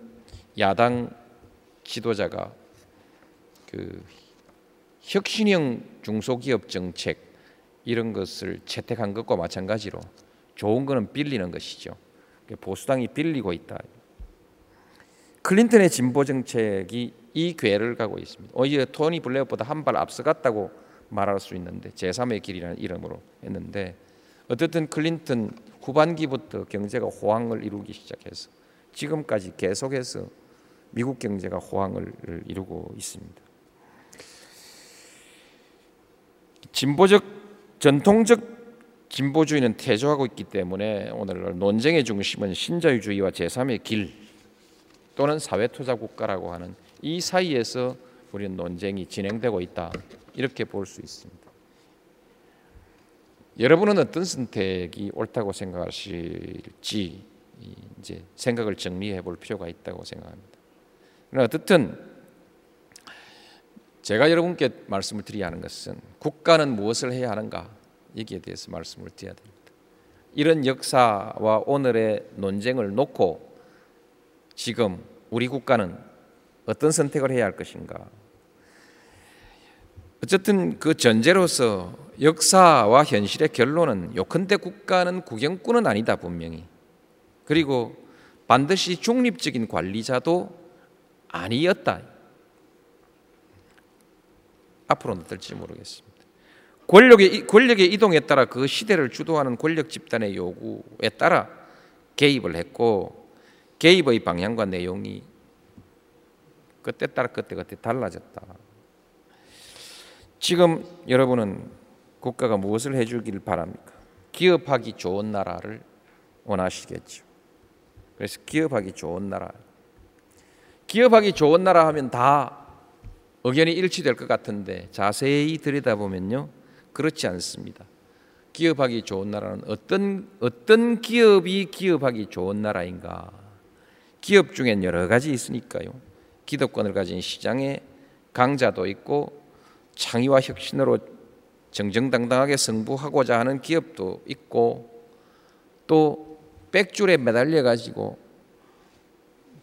야당 지도자가 그 혁신형 중소기업 정책 이런 것을 채택한 것과 마찬가지로 좋은 거는 빌리는 것이죠. 보수당이 빌리고 있다. 클린턴의 진보 정책이 이 궤를 가고 있습니다. 오히려 토니 블레어보다 한 발 앞서갔다고 말할 수 있는데 제삼의 길이라는 이름으로 했는데 어쨌든 클린턴 후반기부터 경제가 호황을 이루기 시작해서 지금까지 계속해서 미국 경제가 호황을 이루고 있습니다. 진보적 전통적 진보주의는 퇴조하고 있기 때문에 오늘날 논쟁의 중심은 신자유주의와 제삼의 길 또는 사회투자국가라고 하는 이 사이에서 우리는 논쟁이 진행되고 있다. 이렇게 볼 수 있습니다. 여러분은 어떤 선택이 옳다고 생각하실지 이제 생각을 정리해 볼 필요가 있다고 생각합니다. 그러나 어쨌든 제가 여러분께 말씀을 드려야 하는 것은 국가는 무엇을 해야 하는가 여기에 대해서 말씀을 드려야 됩니다. 이런 역사와 오늘의 논쟁을 놓고 지금 우리 국가는 어떤 선택을 해야 할 것인가. 어쨌든 그 전제로서 역사와 현실의 결론은 요컨대 국가는 구경꾼은 아니다 분명히. 그리고 반드시 중립적인 관리자도 아니었다. 앞으로는 어떨지 모르겠습니다. 권력의, 권력의 이동에 따라 그 시대를 주도하는 권력 집단의 요구에 따라 개입을 했고 개입의 방향과 내용이 그때 따라 그때 그때 달라졌다. 지금 여러분은 국가가 무엇을 해주길 바랍니까? 기업하기 좋은 나라를 원하시겠죠. 그래서 기업하기 좋은 나라. 기업하기 좋은 나라 하면 다 의견이 일치될 것 같은데 자세히 들여다보면요. 그렇지 않습니다. 기업하기 좋은 나라는 어떤, 어떤 기업이 기업하기 좋은 나라인가. 기업 중엔 여러 가지 있으니까요. 기득권을 가진 시장에 강자도 있고 창의와 혁신으로 정정당당하게 승부하고자 하는 기업도 있고 또 백줄에 매달려 가지고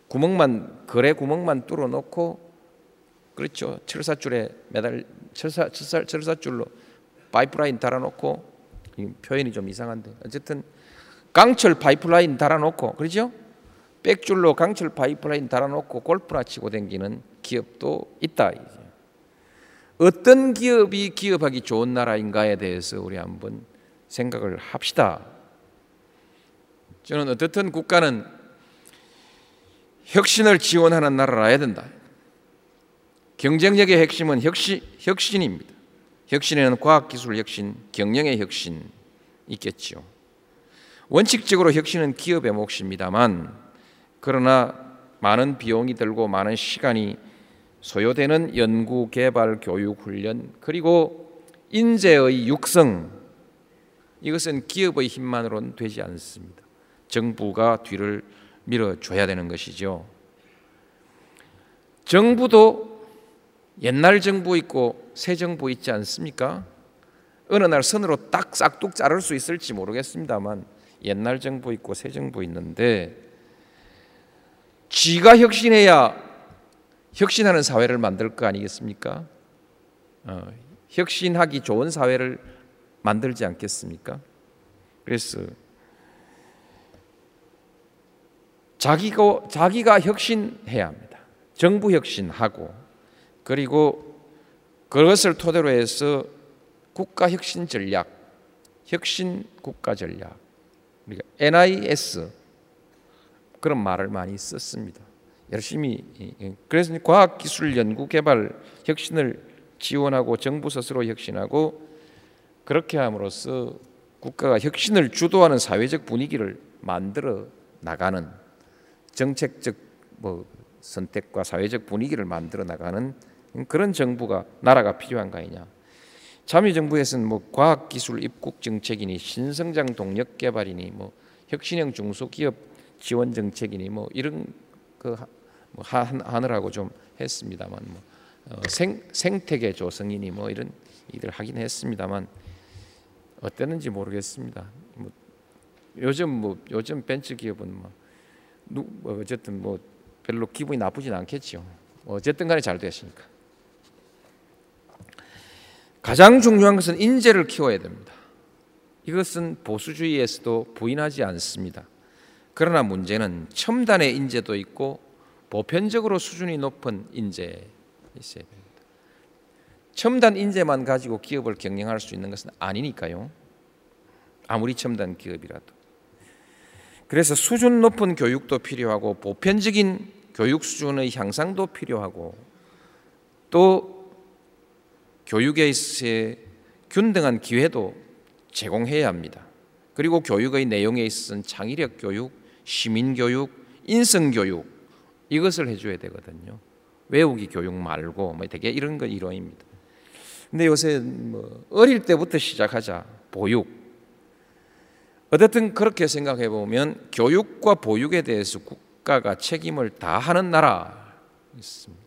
구멍만 거래 구멍만 뚫어 놓고 그렇죠. 철사줄에 매달 철사 철사 철사줄로 파이프라인 달아 놓고 표현이 좀 이상한데 어쨌든 강철 파이프라인 달아 놓고 그렇죠? 백줄로 강철 파이프라인 달아놓고 골프나 치고 다니는 기업도 있다. 어떤 기업이 기업하기 좋은 나라인가에 대해서 우리 한번 생각을 합시다. 저는 어떻든 국가는 혁신을 지원하는 나라라야 된다. 경쟁력의 핵심은 혁신, 혁신입니다. 혁신에는 과학기술 혁신, 경영의 혁신이 있겠죠. 원칙적으로 혁신은 기업의 몫입니다만 그러나 많은 비용이 들고 많은 시간이 소요되는 연구, 개발, 교육, 훈련 그리고 인재의 육성 이것은 기업의 힘만으로는 되지 않습니다. 정부가 뒤를 밀어줘야 되는 것이죠. 정부도 옛날 정부 있고 새 정부 있지 않습니까? 어느 날 선으로 딱 싹둑 자를 수 있을지 모르겠습니다만 옛날 정부 있고 새 정부 있는데 지가 혁신해야 혁신하는 사회를 만들 거 아니겠습니까? 어, 혁신하기 좋은 사회를 만들지 않겠습니까? 그래서 자기가, 자기가 혁신해야 합니다. 정부 혁신하고 그리고 그것을 토대로 해서 국가 혁신 전략, 혁신 국가 전략 그러니까 엔 아이 에스 그런 말을 많이 썼습니다. 열심히 그래서 과학기술 연구 개발 혁신을 지원하고 정부 스스로 혁신하고 그렇게 함으로써 국가가 혁신을 주도하는 사회적 분위기를 만들어 나가는 정책적 뭐 선택과 사회적 분위기를 만들어 나가는 그런 정부가 나라가 필요한 거 아니냐. 참여정부에서는 뭐 과학기술 입국 정책이니 신성장 동력 개발이니 뭐 혁신형 중소기업 지원 정책이니 뭐 이런 그 한 하느라고 좀 했습니다만 뭐 어, 생 생태계 조성이니 뭐 이런 일을 하긴 했습니다만 어땠는지 모르겠습니다. 뭐 요즘 뭐 요즘 벤처 기업은 뭐 누, 어쨌든 뭐 별로 기분이 나쁘진 않겠죠. 어쨌든 간에 잘 되었으니까. 가장 중요한 것은 인재를 키워야 됩니다. 이것은 보수주의에서도 부인하지 않습니다. 그러나 문제는 첨단의 인재도 있고 보편적으로 수준이 높은 인재가 있어야 됩니다. 첨단 인재만 가지고 기업을 경영할 수 있는 것은 아니니까요. 아무리 첨단 기업이라도. 그래서 수준 높은 교육도 필요하고 보편적인 교육 수준의 향상도 필요하고 또 교육에 있어서의 균등한 기회도 제공해야 합니다. 그리고 교육의 내용에 있어서는 창의력 교육, 시민교육, 인성교육 이것을 해줘야 되거든요. 외우기 교육 말고 뭐 되게 이런 거 이론입니다. 근데 요새 뭐 어릴 때부터 시작하자 보육. 어쨌든 그렇게 생각해 보면 교육과 보육에 대해서 국가가 책임을 다하는 나라 있습니다.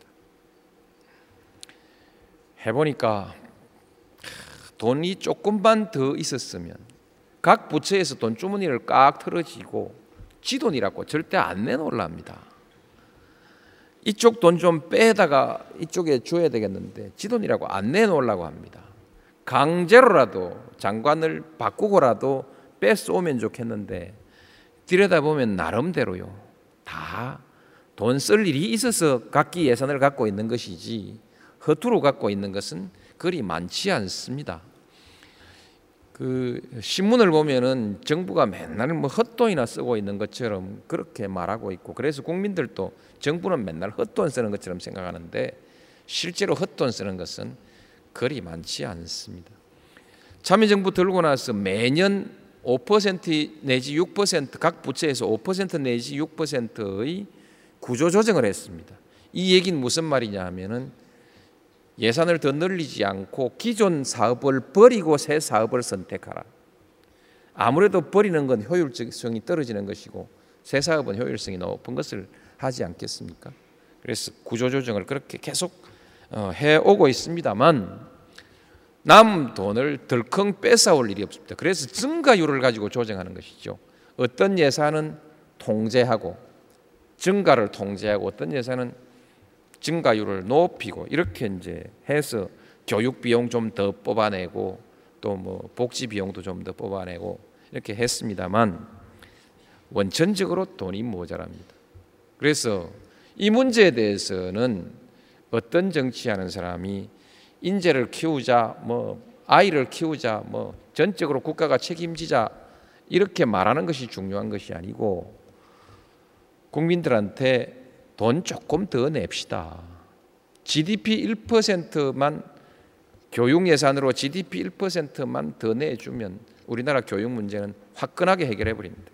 해보니까 돈이 조금만 더 있었으면 각 부처에서 돈 주머니를 깍 털어지고 지돈이라고 절대 안 내놓으랍니다. 이쪽 돈 좀 빼다가 이쪽에 줘야 되겠는데 지돈이라고 안 내놓으려고 합니다. 강제로라도 장관을 바꾸고라도 뺏어오면 좋겠는데 들여다보면 나름대로요. 다 돈 쓸 일이 있어서 각기 예산을 갖고 있는 것이지 허투루 갖고 있는 것은 그리 많지 않습니다. 그 신문을 보면은 정부가 맨날 뭐 헛돈이나 쓰고 있는 것처럼 그렇게 말하고 있고 그래서 국민들도 정부는 맨날 헛돈 쓰는 것처럼 생각하는데 실제로 헛돈 쓰는 것은 그리 많지 않습니다. 참여정부 들고 나서 매년 오 퍼센트 내지 육 퍼센트 각 부처에서 오 퍼센트 내지 육 퍼센트의 구조조정을 했습니다. 이 얘기는 무슨 말이냐 하면은 예산을 더 늘리지 않고 기존 사업을 버리고 새 사업을 선택하라. 아무래도 버리는 건 효율성이 떨어지는 것이고 새 사업은 효율성이 높은 것을 하지 않겠습니까? 그래서 구조조정을 그렇게 계속 해오고 있습니다만 남 돈을 덜컹 뺏어올 일이 없습니다. 그래서 증가율을 가지고 조정하는 것이죠. 어떤 예산은 통제하고 증가를 통제하고 어떤 예산은 증가율을 높이고 이렇게 이제 해서 교육 비용 좀 더 뽑아내고 또 뭐 복지 비용도 좀 더 뽑아내고 이렇게 했습니다만 원천적으로 돈이 모자랍니다. 그래서 이 문제에 대해서는 어떤 정치하는 사람이 인재를 키우자, 뭐 아이를 키우자, 뭐 전적으로 국가가 책임지자 이렇게 말하는 것이 중요한 것이 아니고 국민들한테 돈 조금 더 냅시다. 지디피 일 퍼센트만 교육 예산으로 지디피 일 퍼센트만 더 내주면 우리나라 교육 문제는 화끈하게 해결해 버립니다.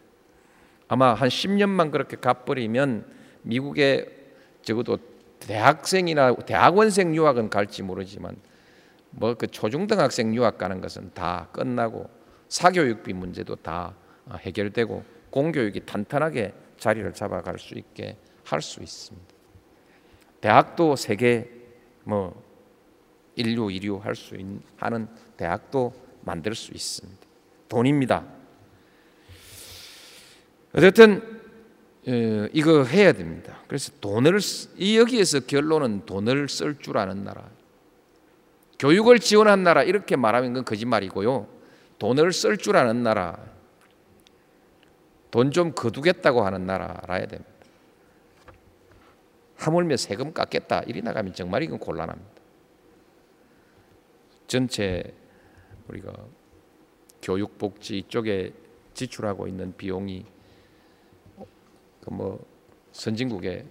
아마 한 십 년만 그렇게 갚버리면 미국의 적어도 대학생이나 대학원생 유학은 갈지 모르지만 뭐 그 초중등학생 유학 가는 것은 다 끝나고 사교육비 문제도 다 해결되고 공교육이 탄탄하게 자리를 잡아갈 수 있게 할 수 있습니다. 대학도 세계 뭐 일류, 이류 할 수 있는 하는 대학도 만들 수 있습니다. 돈입니다. 어쨌든 이거 해야 됩니다. 그래서 돈을 이 여기에서 결론은 돈을 쓸 줄 아는 나라, 교육을 지원한 나라 이렇게 말하는 건 거짓말이고요. 돈을 쓸 줄 아는 나라, 돈 좀 거두겠다고 하는 나라라야 됩니다. 하물며 세금 깎겠다 이리 나가면 정말 이건 곤란합니다. 전체 우리가 교육복지 쪽에 지출하고 있는 비용이 뭐 선진국에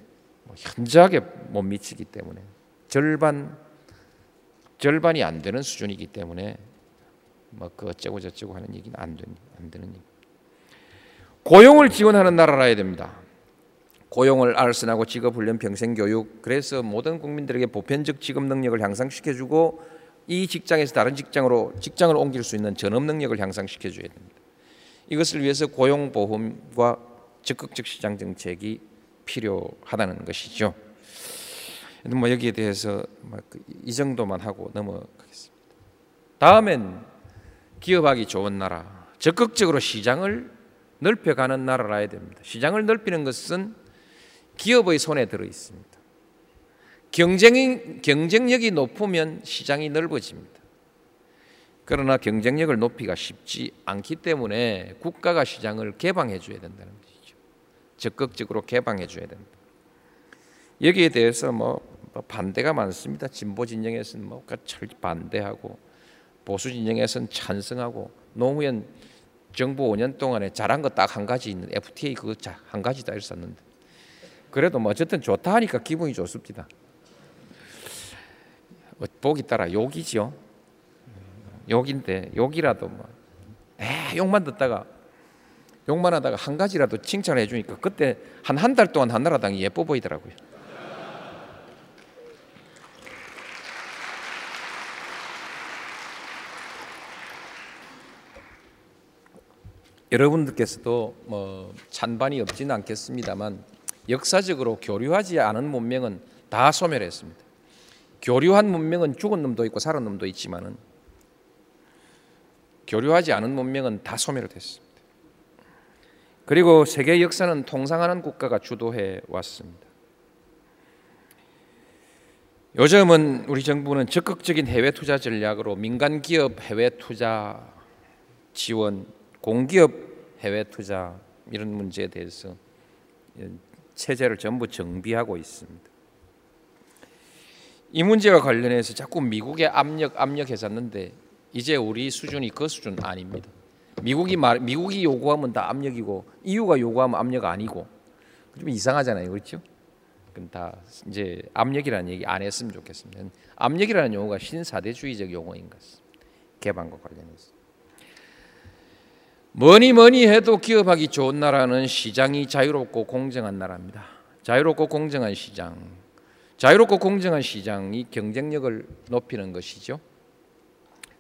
현저하게 못 미치기 때문에 절반 절반이 안 되는 수준이기 때문에 뭐 그 어쩌고 저쩌고 하는 얘기는 안 되는 안 되는 얘기. 고용을 지원하는 나라라야 됩니다. 고용을 알선하고 직업훈련, 평생교육, 그래서 모든 국민들에게 보편적 직업 능력을 향상시켜주고 이 직장에서 다른 직장으로 직장을 옮길 수 있는 전업 능력을 향상시켜줘야 됩니다. 이것을 위해서 고용보험과 적극적 시장 정책이 필요하다는 것이죠. 뭐 여기에 대해서 이 정도만 하고 넘어가겠습니다. 다음엔 기업하기 좋은 나라, 적극적으로 시장을 넓혀가는 나라라야 됩니다. 시장을 넓히는 것은 기업의 손에 들어 있습니다. 경쟁이, 경쟁력이 높으면 시장이 넓어집니다. 그러나 경쟁력을 높이기가 쉽지 않기 때문에 국가가 시장을 개방해 줘야 된다는 것이죠. 적극적으로 개방해 줘야 된다. 여기에 대해서 뭐 반대가 많습니다. 진보 진영에서는 뭐 반대하고 보수 진영에서는 찬성하고 노무현 정부 오 년 동안에 잘한 거 딱 한 가지 있는 에프티에이 그거 한 가지 다 했었는데 그래도 뭐 어쨌든 좋다 하니까 기분이 좋습니다. 보기 따라 욕이죠. 욕인데 욕이라도 뭐 에 욕만 듣다가 욕만 하다가 한 가지라도 칭찬을 해주니까 그때 한 한 달 동안 한나라당이 예뻐 보이더라고요. 여러분들께서도 뭐 찬반이 없지는 않겠습니다만 역사적으로 교류하지 않은 문명은 다 소멸했습니다. 교류한 문명은 죽은 놈도 있고 살은 놈도 있지만은 교류하지 않은 문명은 다 소멸됐습니다. 그리고 세계 역사는 통상하는 국가가 주도해 왔습니다. 요즘은 우리 정부는 적극적인 해외 투자 전략으로 민간 기업 해외 투자 지원, 공기업 해외 투자 이런 문제에 대해서 체제를 전부 정비하고 있습니다. 이 문제와 관련해서 자꾸 미국에 압력 압력했었는데 이제 우리 수준이 그 수준 아닙니다. 미국이 말 미국이 요구하면 다 압력이고 이유가 요구하면 압력 아니고 좀 이상하잖아요, 그렇죠? 그럼 다 이제 압력이라는 얘기 안 했으면 좋겠습니다. 압력이라는 용어가 신사대주의적 용어인 것입니다. 개방과 관련해서. 뭐니 뭐니 해도 기업하기 좋은 나라는 시장이 자유롭고 공정한 나라입니다. 자유롭고 공정한 시장. 자유롭고 공정한 시장이 경쟁력을 높이는 것이죠.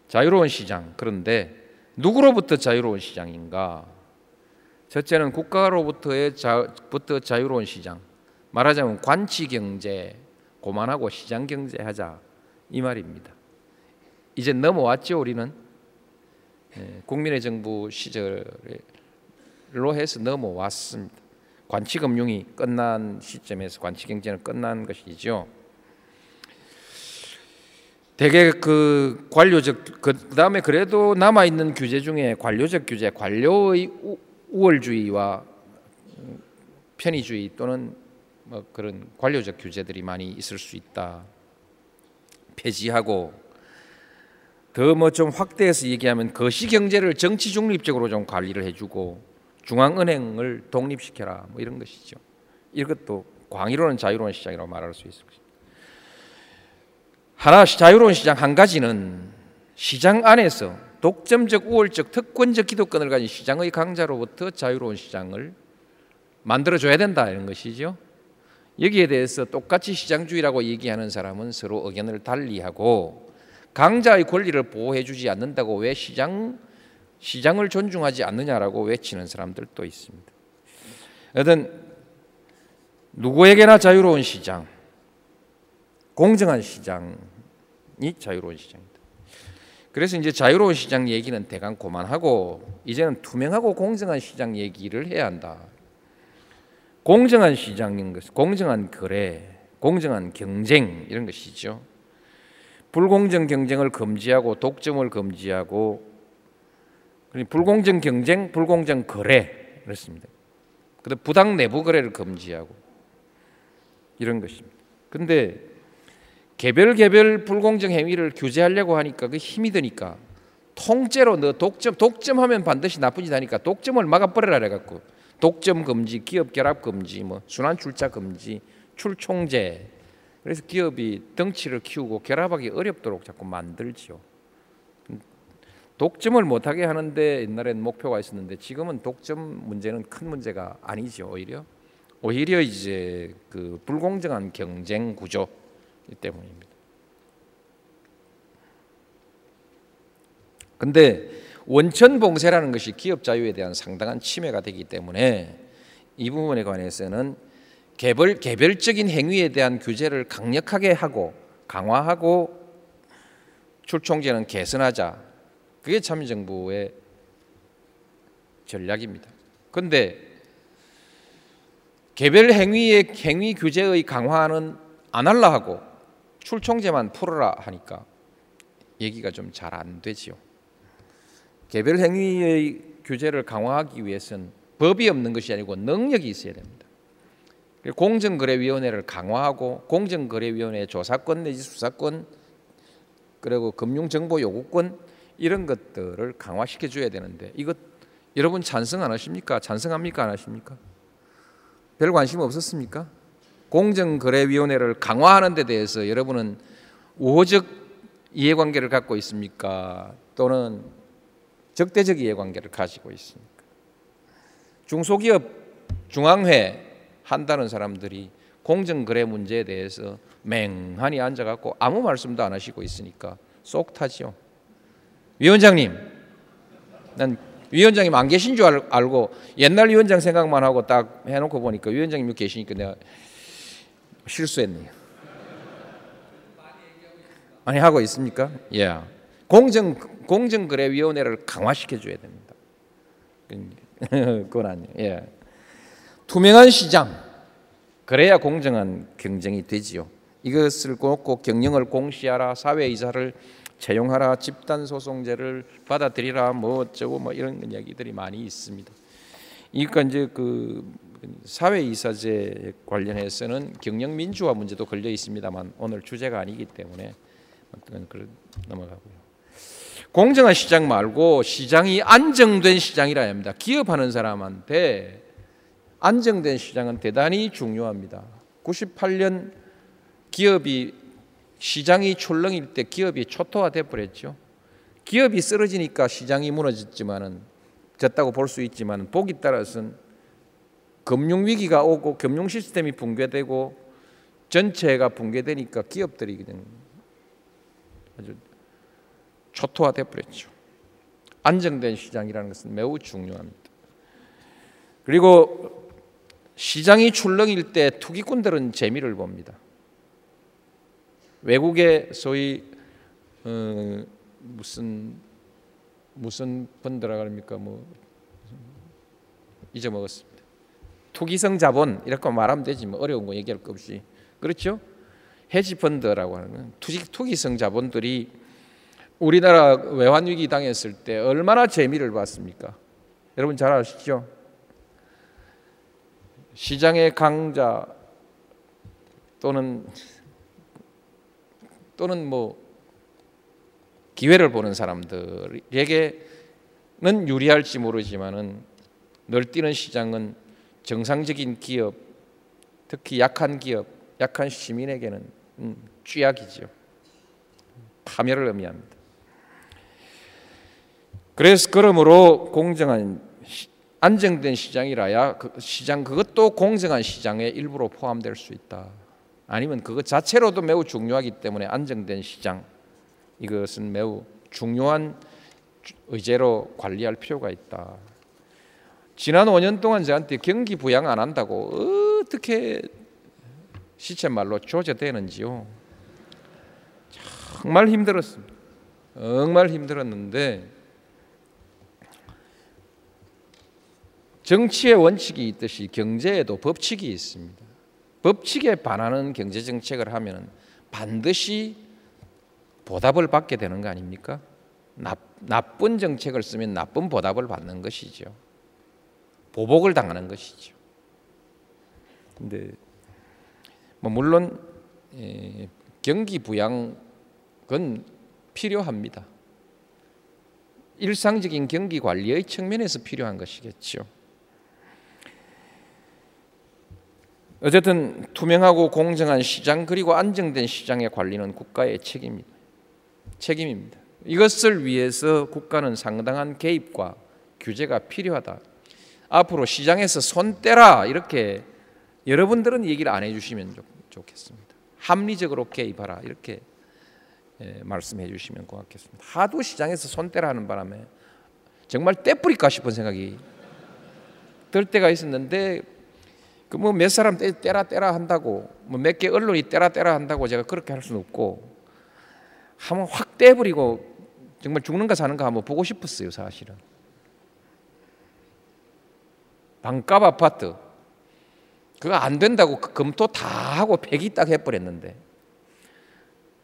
자유로운 시장. 그런데 누구로부터 자유로운 시장인가? 첫째는 국가로부터의 자부터 자유로운 시장. 말하자면 관치경제, 고만하고 시장경제 하자 이 말입니다. 이제 넘어왔죠 우리는. 국민의 정부 시절로 해서 넘어왔습니다. 관치금융이 끝난 시점에서 관치경제는 끝난 것이죠. 대개 그 관료적 그 다음에 그래도 남아있는 규제 중에 관료적 규제, 관료의 우월주의와 편의주의 또는 뭐 그런 관료적 규제들이 많이 있을 수 있다. 폐지하고 더 뭐 좀 확대해서 얘기하면 거시경제를 정치 중립적으로 좀 관리를 해주고 중앙은행을 독립시켜라 뭐 이런 것이죠. 이것도 광의로운 자유로운 시장이라고 말할 수 있을 것입니다. 하나 자유로운 시장 한 가지는 시장 안에서 독점적, 우월적, 특권적 기득권을 가진 시장의 강자로부터 자유로운 시장을 만들어줘야 된다 이런 것이죠. 여기에 대해서 똑같이 시장주의라고 얘기하는 사람은 서로 의견을 달리하고 강자의 권리를 보호해주지 않는다고 왜 시장, 시장을 존중하지 않느냐라고 외치는 사람들도 있습니다. 여튼 누구에게나 자유로운 시장, 공정한 시장이 자유로운 시장입니다. 그래서 이제 자유로운 시장 얘기는 대강 그만하고 이제는 투명하고 공정한 시장 얘기를 해야 한다. 공정한 시장인 것, 공정한 거래, 공정한 경쟁 이런 것이죠. 불공정 경쟁을 금지하고 독점을 금지하고, 불공정 경쟁, 불공정 거래 그렇습니다. 그다음 부당 내부 거래를 금지하고 이런 것입니다. 그런데 개별 개별 불공정 행위를 규제하려고 하니까 그 힘이 드니까 통째로 너 독점 독점하면 반드시 나쁜 짓 하니까 독점을 막아버려라 해갖고 독점 금지, 기업 결합 금지, 뭐 순환 출자 금지, 출총제. 그래서 기업이 덩치를 키우고 결합하기 어렵도록 자꾸 만들죠. 독점을 못하게 하는데 옛날엔 목표가 있었는데 지금은 독점 문제는 큰 문제가 아니죠. 오히려 오히려 이제 그 불공정한 경쟁 구조 때문입니다. 근데 원천 봉쇄라는 것이 기업 자유에 대한 상당한 침해가 되기 때문에 이 부분에 관해서는 개별, 개별적인 행위에 대한 규제를 강력하게 하고 강화하고 출총제는 개선하자. 그게 참여정부의 전략입니다. 그런데 개별 행위의 행위 규제의 강화는 안 하려 하고 출총제만 풀어라 하니까 얘기가 좀 잘 안 되지요. 개별 행위의 규제를 강화하기 위해서는 법이 없는 것이 아니고 능력이 있어야 됩니다. 공정거래위원회를 강화하고 공정거래위원회의 조사권 내지 수사권 그리고 금융정보 요구권 이런 것들을 강화시켜 줘야 되는데 이것 여러분 찬성 안 하십니까? 찬성합니까? 안 하십니까? 별 관심 없었습니까? 공정거래위원회를 강화하는 데 대해서 여러분은 우호적 이해관계를 갖고 있습니까? 또는 적대적 이해관계를 가지고 있습니까? 중소기업 중앙회 한다는 사람들이 공정거래 문제에 대해서 맹하니 앉아갖고 아무 말씀도 안 하시고 있으니까 쏙 타지요. 위원장님, 난 위원장님 안 계신 줄 알고 옛날 위원장 생각만 하고 딱 해놓고 보니까 위원장님이 계시니까 내가 실수했네요. 아니 하고 있습니까? 예. Yeah. 공정 공정거래위원회를 강화시켜줘야 됩니다. 그건 아니에요. 예. 투명한 시장, 그래야 공정한 경쟁이 되지요. 이것을 꼭 경영을 공시하라, 사회이사를 채용하라, 집단소송제를 받아들이라, 뭐 어쩌고 뭐 이런 이야기들이 많이 있습니다. 그러니까 이제 그 사회이사제 관련해서는 경영민주화 문제도 걸려 있습니다만 오늘 주제가 아니기 때문에 넘어가고요. 공정한 시장 말고 시장이 안정된 시장이라야 합니다. 기업하는 사람한테 안정된 시장은 대단히 중요합니다. 구십팔 년 기업이 시장이 출렁일 때 기업이 초토화돼 버렸죠. 기업이 쓰러지니까 시장이 무너졌지만은 졌다고 볼 수 있지만 보기 따라서는 금융 위기가 오고 금융 시스템이 붕괴되고 전체가 붕괴되니까 기업들이 그냥 아주 초토화돼 버렸죠. 안정된 시장이라는 것은 매우 중요합니다. 그리고 시장이 출렁일 때 투기꾼들은 재미를 봅니다. 외국의 소위 어, 무슨 무슨 펀드라 그럽니까? 뭐 잊어먹었습니다. 투기성 자본 이렇게 말하면 되지 뭐 어려운 거 얘기할 거 없이. 그렇죠? 헤지펀드라고 하는 건 투기, 투기성 자본들이 우리나라 외환위기 당했을 때 얼마나 재미를 봤습니까? 여러분 잘 아시죠? 시장의 강자, 또는 또는 뭐 기회를 보는 사람들에게는 유리할지 모르지만은 널뛰는 시장은 정상적인 기업, 특히 약한 기업, 약한 시민에게는 쥐약이죠. 파멸을 의미합니다. 그래서 그러므로 공정한 안정된 시장이라야 그 시장 그것도 공정한 시장에 일부로 포함될 수 있다. 아니면 그것 자체로도 매우 중요하기 때문에 안정된 시장 이것은 매우 중요한 의제로 관리할 필요가 있다. 지난 오 년 동안 저한테 경기 부양 안 한다고 어떻게 시쳇말로 조져대는지요. 정말 힘들었습니다. 정말 힘들었는데 정치의 원칙이 있듯이 경제에도 법칙이 있습니다. 법칙에 반하는 경제정책을 하면 반드시 보답을 받게 되는 거 아닙니까? 나, 나쁜 정책을 쓰면 나쁜 보답을 받는 것이죠. 보복을 당하는 것이죠. 근데 뭐 물론 예, 경기 부양은 필요합니다. 일상적인 경기 관리의 측면에서 필요한 것이겠죠. 어쨌든 투명하고 공정한 시장 그리고 안정된 시장의 관리는 국가의 책임입니다. 책임입니다. 이것을 위해서 국가는 상당한 개입과 규제가 필요하다. 앞으로 시장에서 손 떼라 이렇게 여러분들은 얘기를 안 해주시면 좋겠습니다. 합리적으로 개입하라 이렇게 말씀해 주시면 고맙겠습니다. 하도 시장에서 손 떼라 하는 바람에 정말 떼뿌릴까 싶은 생각이 들 때가 있었는데 그 뭐 몇 사람 떼라 떼라 한다고 뭐 몇 개 언론이 떼라 떼라 한다고 제가 그렇게 할 수는 없고 한번 확 떼버리고 정말 죽는가 사는가 한번 보고 싶었어요. 사실은 반값 아파트 그거 안 된다고 검토 다 하고 폐기 딱 해버렸는데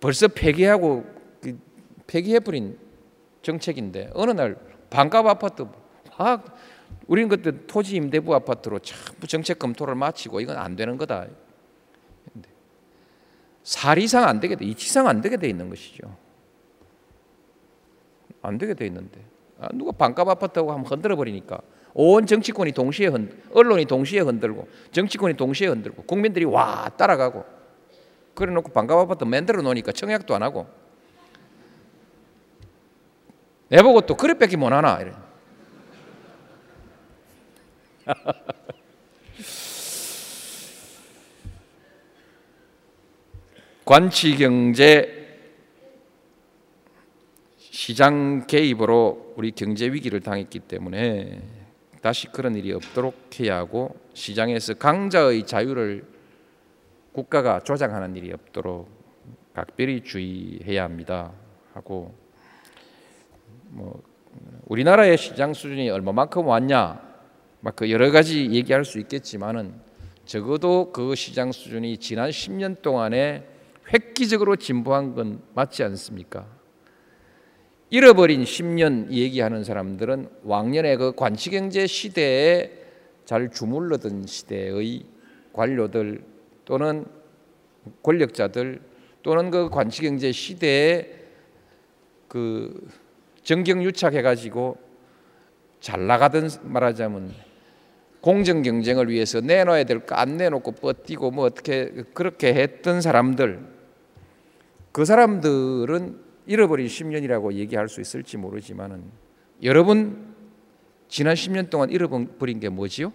벌써 폐기하고 폐기해버린 정책인데 어느 날 반값 아파트 아 우리는 그때 토지 임대부 아파트로 전부 정책 검토를 마치고 이건 안 되는 거다. 살 이상 안 되게 돼, 이 이상 안 되게 돼 있는 것이죠. 안 되게 돼 있는데 아, 누가 반값 아파트하고 한번 흔들어 버리니까 온 정치권이 동시에 흔, 언론이 동시에 흔들고 정치권이 동시에 흔들고 국민들이 와 따라가고 그래놓고 반값 아파트 만들어 놓으니까 청약도 안 하고 내보고 또 그래 뺏기 못 하나 이래. 관치경제 시장 개입으로 우리 경제 위기를 당했기 때문에 다시 그런 일이 없도록 해야 하고 시장에서 강자의 자유를 국가가 조장하는 일이 없도록 각별히 주의해야 합니다 하고 뭐 우리나라의 시장 수준이 얼마만큼 왔냐 막 그 여러 가지 얘기할 수 있겠지만은 적어도 그 시장 수준이 지난 십 년 동안에 획기적으로 진보한 건 맞지 않습니까? 잃어버린 십 년 얘기하는 사람들은 왕년의 그 관치경제 시대에 잘 주물러든 시대의 관료들 또는 권력자들 또는 그 관치경제 시대에 그 정경유착해가지고 잘 나가던 말하자면 공정 경쟁을 위해서 내놔야 될 거 안 내놓고 버티고 뭐 어떻게 그렇게 했던 사람들 그 사람들은 잃어버린 십 년이라고 얘기할 수 있을지 모르지만은 여러분 지난 십 년 동안 잃어버린 게 뭐지요?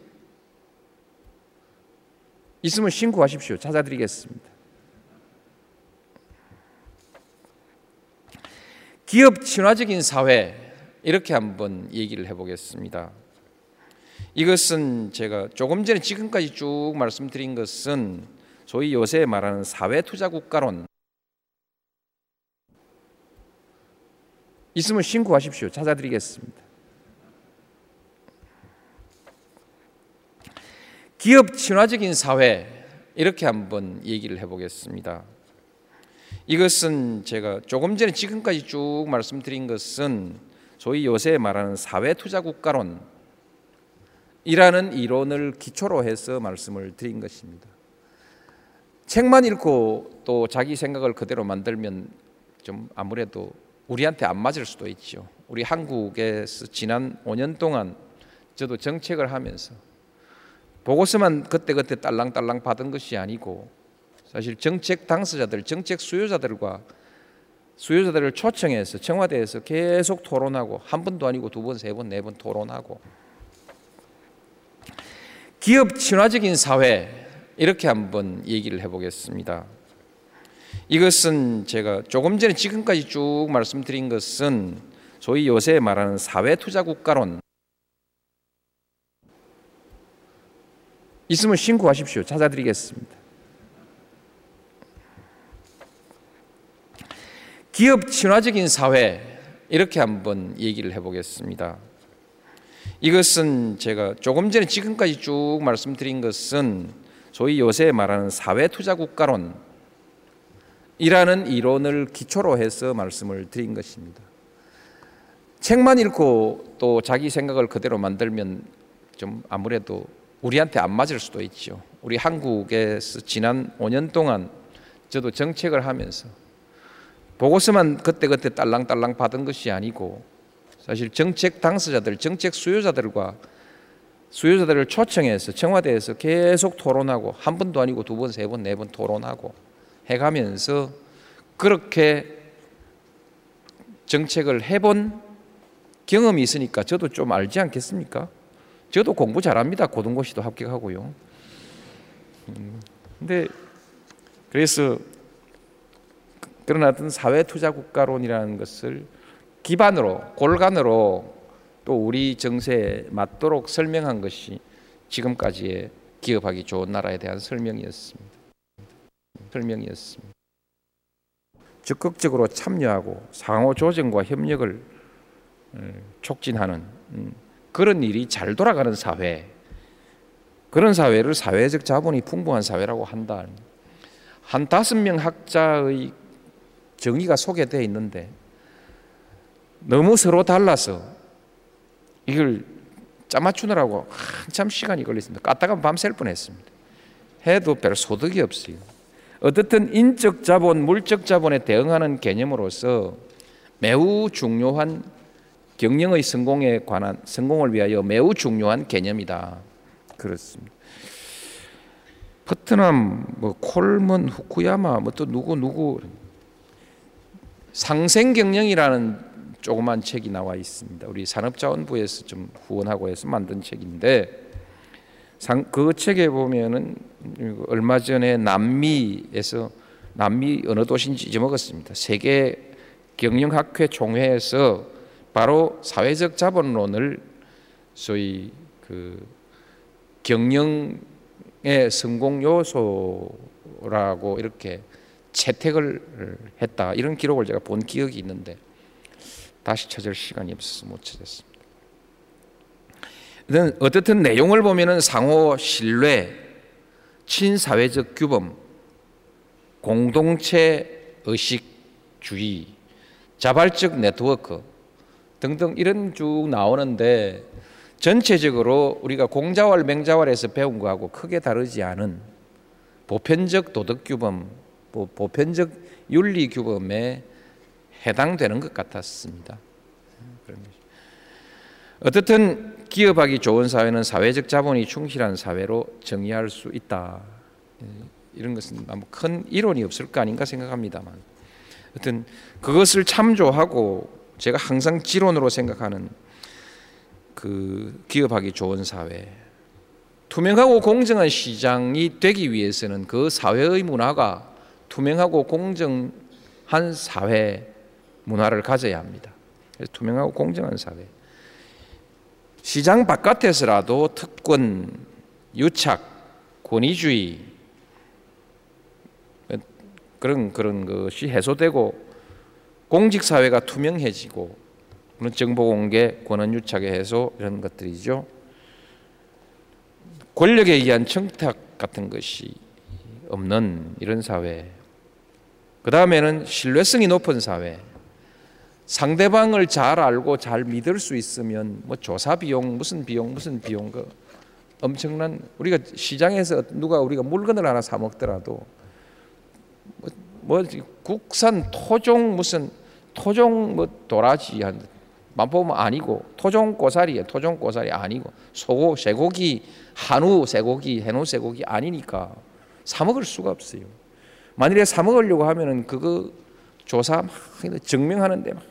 있으면 신고하십시오. 찾아드리겠습니다. 기업 친화적인 사회 이렇게 한번 얘기를 해보겠습니다. 이것은 제가 조금 전에 지금까지 쭉 말씀드린 것은 소위 요새 말하는 사회투자국가론 있으면 신고하십시오. 찾아드리겠습니다. 기업 친화적인 사회 이렇게 한번 얘기를 해보겠습니다. 이것은 제가 조금 전에 지금까지 쭉 말씀드린 것은 소위 요새 말하는 사회투자국가론 이라는 이론을 기초로 해서 말씀을 드린 것입니다. 책만 읽고 또 자기 생각을 그대로 만들면 좀 아무래도 우리한테 안 맞을 수도 있죠. 우리 한국에서 지난 오 년 동안 저도 정책을 하면서 보고서만 그때그때 딸랑딸랑 받은 것이 아니고 사실 정책 당사자들, 정책 수요자들과 수요자들을 초청해서 청와대에서 계속 토론하고 한 번도 아니고 두 번, 세 번, 네 번 토론하고 기업 친화적인 사회 이렇게 한번 얘기를 해보겠습니다. 이것은 제가 조금 전에 지금까지 쭉 말씀드린 것은 소위 요새 말하는 사회투자국가론 있으면 신고하십시오. 찾아드리겠습니다. 기업 친화적인 사회 이렇게 한번 얘기를 해보겠습니다. 이것은 제가 조금 전에 지금까지 쭉 말씀드린 것은 소위 요새 말하는 사회투자국가론 이라는 이론을 기초로 해서 말씀을 드린 것입니다. 책만 읽고 또 자기 생각을 그대로 만들면 좀 아무래도 우리한테 안 맞을 수도 있죠. 우리 한국에서 지난 오 년 동안 저도 정책을 하면서 보고서만 그때그때 딸랑딸랑 받은 것이 아니고 사실 정책 당사자들, 정책 수요자들과 수요자들을 초청해서 청와대에서 계속 토론하고 한 번도 아니고 두 번, 세 번, 네 번 토론하고 해가면서 그렇게 정책을 해본 경험이 있으니까 저도 좀 알지 않겠습니까? 저도 공부 잘합니다. 고등고시도 합격하고요. 근데 그래서 그러나 어떤 사회투자국가론이라는 것을 기반으로 골간으로 또 우리 정세에 맞도록 설명한 것이 지금까지의 기업하기 좋은 나라에 대한 설명이었습니다. 설명이었습니다. 적극적으로 참여하고 상호 조정과 협력을 촉진하는 그런 일이 잘 돌아가는 사회, 그런 사회를 사회적 자본이 풍부한 사회라고 한다. 한 다섯 명 학자의 정의가 소개되어 있는데 너무 서로 달라서 이걸 짜맞추느라고 한참 시간이 걸렸습니다. 까딱하면 밤샐 뻔했습니다. 해도 별 소득이 없어요. 어떻든 인적 자본, 물적 자본에 대응하는 개념으로서 매우 중요한 경영의 성공에 관한 성공을 위하여 매우 중요한 개념이다. 그렇습니다. 퍼트남, 뭐 콜먼, 후쿠야마, 뭐 또 누구 누구 상생 경영이라는 조그만 책이 나와 있습니다. 우리 산업자원부에서 좀 후원하고 해서 만든 책인데 그 책에 보면은 얼마 전에 남미에서 남미 어느 도시인지 잊어먹었습니다. 세계 경영학회 총회에서 바로 사회적 자본론을 소위 그 경영의 성공 요소라고 이렇게 채택을 했다. 이런 기록을 제가 본 기억이 있는데 다시 찾을 시간이 없어서 못 찾았습니다. 어쨌든 내용을 보면은 상호 신뢰, 친사회적 규범, 공동체 의식주의, 자발적 네트워크 등등 이런 쭉 나오는데 전체적으로 우리가 공자왈, 맹자왈에서 배운 거하고 크게 다르지 않은 보편적 도덕 규범, 보편적 윤리 규범에 해당되는 것 같았습니다. 어쨌든 기업하기 좋은 사회는 사회적 자본이 충실한 사회로 정의할 수 있다. 이런 것은 아무 큰 이론이 없을 거 아닌가 생각합니다만 어쨌든 그것을 참조하고 제가 항상 지론으로 생각하는 그 기업하기 좋은 사회, 투명하고 공정한 시장이 되기 위해서는 그 사회의 문화가 투명하고 공정 한 사회 문화를 가져야 합니다. 그래서 투명하고 공정한 사회. 시장 바깥에서라도 특권, 유착, 권위주의 그런 그런 것이 해소되고 공직 사회가 투명해지고 물론 정보 공개, 권한 유착의 해소 이런 것들이죠. 권력에 의한 청탁 같은 것이 없는 이런 사회. 그 다음에는 신뢰성이 높은 사회, 상대방을 잘 알고 잘 믿을 수 있으면 뭐 조사 비용, 무슨 비용, 무슨 비용 그 엄청난 우리가 시장에서 누가 우리가 물건을 하나 사 먹더라도 뭐 국산 토종 무슨 토종 뭐 도라지 한 맛보면 아니고 토종 고사리에 토종 고사리 아니고 소고 쇠고기 한우 쇠고기 해노 쇠고기 아니니까 사 먹을 수가 없어요. 만일에 사 먹으려고 하면은 그거 조사 막 증명하는데 막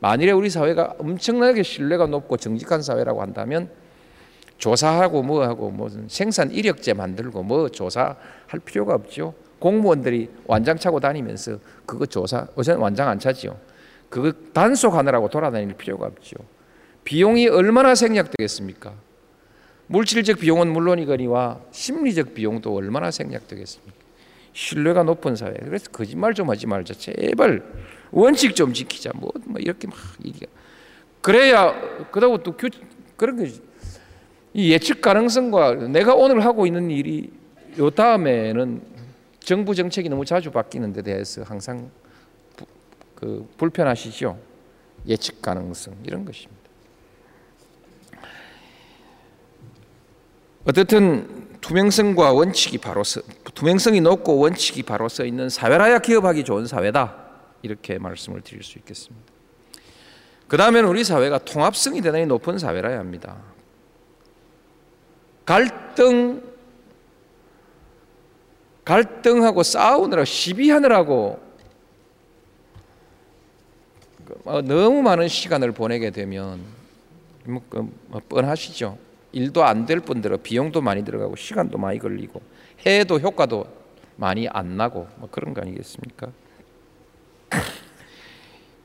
만일에 우리 사회가 엄청나게 신뢰가 높고 정직한 사회라고 한다면 조사하고 뭐하고 무슨 생산 이력제 만들고 뭐 조사할 필요가 없죠. 공무원들이 완장 차고 다니면서 그거 조사 어제는 완장 안 차지요. 그거 단속하느라고 돌아다닐 필요가 없죠. 비용이 얼마나 생략되겠습니까? 물질적 비용은 물론이거니와 심리적 비용도 얼마나 생략되겠습니까? 신뢰가 높은 사회. 그래서 거짓말 좀 하지 말자. 제발 원칙 좀 지키자. 뭐, 뭐 이렇게 막 얘기가. 그래야 그다고 또 규 그런 게 이 예측 가능성과 내가 오늘 하고 있는 일이 요 다음에는 정부 정책이 너무 자주 바뀌는 데 대해서 항상 부, 그 불편하시죠. 예측 가능성 이런 것입니다. 어쨌든 투명성과 원칙이 바로 서, 투명성이 높고 원칙이 바로 서 있는 사회라야 기업하기 좋은 사회다. 이렇게 말씀을 드릴 수 있겠습니다. 그 다음에는 우리 사회가 통합성이 대단히 높은 사회라야 합니다. 갈등, 갈등하고 싸우느라고 시비하느라고 너무 많은 시간을 보내게 되면 뭐, 뭐 뻔하시죠. 일도 안 될 뿐더러 비용도 많이 들어가고 시간도 많이 걸리고 해도 효과도 많이 안 나고 뭐 그런 거 아니겠습니까?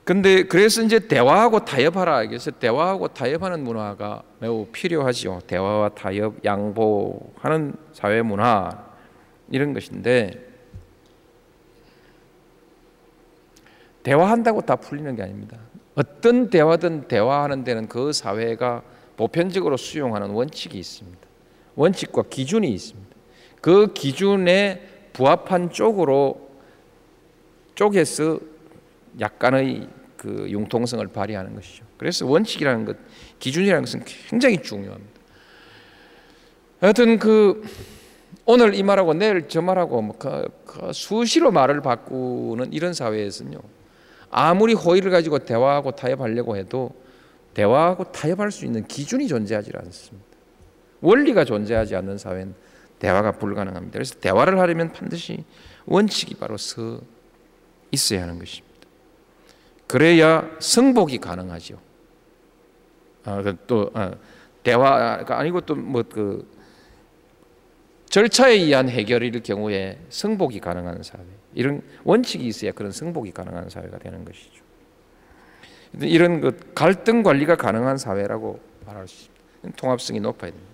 근데 그래서 이제 대화하고 타협하라. 그래서 대화하고 타협하는 문화가 매우 필요하지요. 대화와 타협, 양보하는 사회 문화 이런 것인데 대화한다고 다 풀리는 게 아닙니다. 어떤 대화든 대화하는 데는 그 사회가 보편적으로 수용하는 원칙이 있습니다. 원칙과 기준이 있습니다. 그 기준에 부합한 쪽으로 쪽에서 약간의 그 융통성을 발휘하는 것이죠. 그래서 원칙이라는 것, 기준이라는 것은 굉장히 중요합니다. 하여튼 그 오늘 이 말하고 내일 저 말하고 뭐 그, 그 수시로 말을 바꾸는 이런 사회에서는요. 아무리 호의를 가지고 대화하고 타협하려고 해도 대화하고 타협할 수 있는 기준이 존재하지 않습니다. 원리가 존재하지 않는 사회는 대화가 불가능합니다. 그래서 대화를 하려면 반드시 원칙이 바로 서 있어야 하는 것입니다. 그래야 승복이 가능하죠. 아, 또 아, 대화가 아니고 또 뭐 그 절차에 의한 해결일 경우에 승복이 가능한 사회, 이런 원칙이 있어야 그런 승복이 가능한 사회가 되는 것이죠. 이런 그 갈등 관리가 가능한 사회라고 말할 수 있습니다. 통합성이 높아야 됩니다.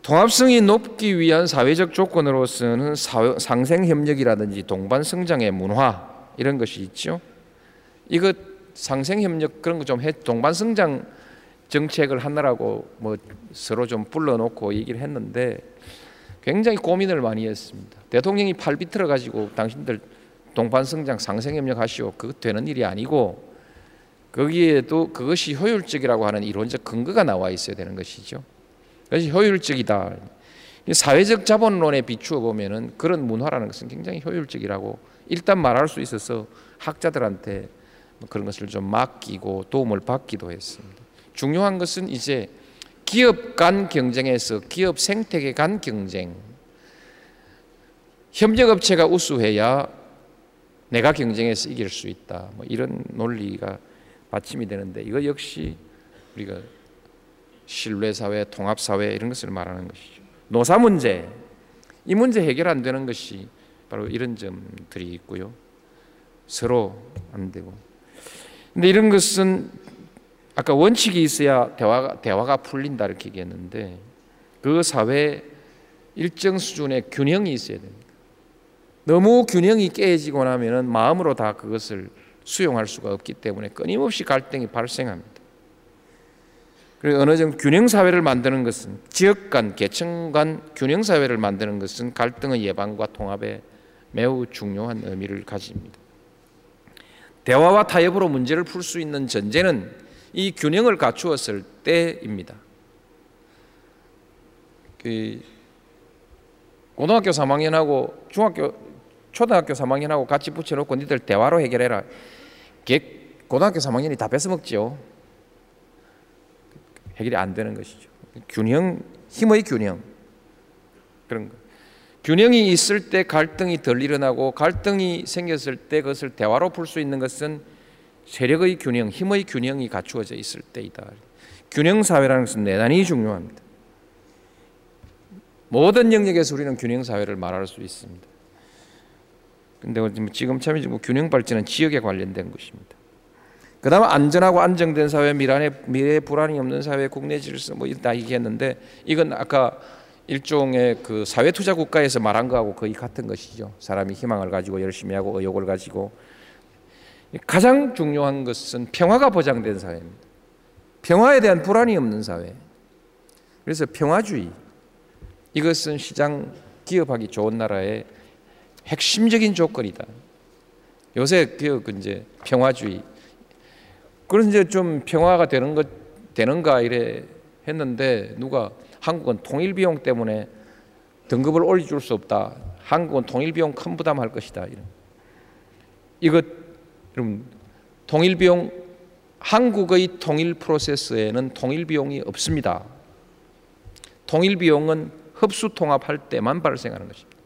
통합성이 높기 위한 사회적 조건으로서는 사회, 상생협력이라든지 동반성장의 문화 이런 것이 있죠. 이거 상생협력 그런 거 좀 해 동반성장 정책을 하느라고 뭐 서로 좀 불러놓고 얘기를 했는데 굉장히 고민을 많이 했습니다. 대통령이 팔 비틀어 가지고 당신들 동반성장 상생협력 하시오. 그것 되는 일이 아니고 거기에도 그것이 효율적이라고 하는 이론적 근거가 나와 있어야 되는 것이죠. 그것이 효율적이다. 사회적 자본론에 비추어 보면은 그런 문화라는 것은 굉장히 효율적이라고 일단 말할 수 있어서 학자들한테 그런 것을 좀 맡기고 도움을 받기도 했습니다. 중요한 것은 이제 기업 간 경쟁에서 기업 생태계 간 경쟁, 협력업체가 우수해야 내가 경쟁해서 이길 수 있다. 뭐 이런 논리가 받침이 되는데 이거 역시 우리가 신뢰사회, 통합사회 이런 것을 말하는 것이죠. 노사 문제, 이 문제 해결 안 되는 것이 바로 이런 점들이 있고요. 서로 안 되고. 근데 이런 것은 아까 원칙이 있어야 대화가, 대화가 풀린다 이렇게 얘기했는데 그 사회에 일정 수준의 균형이 있어야 됩니다. 너무 균형이 깨지고 나면은 마음으로 다 그것을 수용할 수가 없기 때문에 끊임없이 갈등이 발생합니다. 그리고 어느 정도 균형 사회를 만드는 것은 지역 간, 계층 간 균형 사회를 만드는 것은 갈등의 예방과 통합에 매우 중요한 의미를 가집니다. 대화와 타협으로 문제를 풀 수 있는 전제는 이 균형을 갖추었을 때입니다. 그 고등학교 삼 학년하고 중학교 초등학교 삼 학년하고 같이 붙여놓고 니들 대화로 해결해라. 걔 고등학교 삼 학년이 다 뺏어먹지요. 해결이 안 되는 것이죠. 균형, 힘의 균형. 그런 거. 균형이 있을 때 갈등이 덜 일어나고 갈등이 생겼을 때 그것을 대화로 풀 수 있는 것은 세력의 균형, 힘의 균형이 갖추어져 있을 때이다. 균형사회라는 것은 대단히 중요합니다. 모든 영역에서 우리는 균형사회를 말할 수 있습니다. 그런데 지금 참 균형 발전은 지역에 관련된 것입니다. 그 다음에 안전하고 안정된 사회, 미래에, 미래에 불안이 없는 사회, 국내 질서 뭐 다 얘기했는데 이건 아까 일종의 그 사회투자 국가에서 말한 거하고 거의 같은 것이죠. 사람이 희망을 가지고 열심히 하고 의욕을 가지고. 가장 중요한 것은 평화가 보장된 사회입니다. 평화에 대한 불안이 없는 사회. 그래서 평화주의. 이것은 시장 기업하기 좋은 나라의 핵심적인 조건이다. 요새 그 이제 평화주의. 그런 이제 좀 평화가 되는 것 되는가 이래 했는데 누가 한국은 통일 비용 때문에 등급을 올려줄 수 없다. 한국은 통일 비용 큰 부담할 것이다. 이런. 이것 그럼 통일 비용 한국의 통일 프로세스에는 통일 비용이 없습니다. 통일 비용은 흡수 통합할 때만 발생하는 것입니다.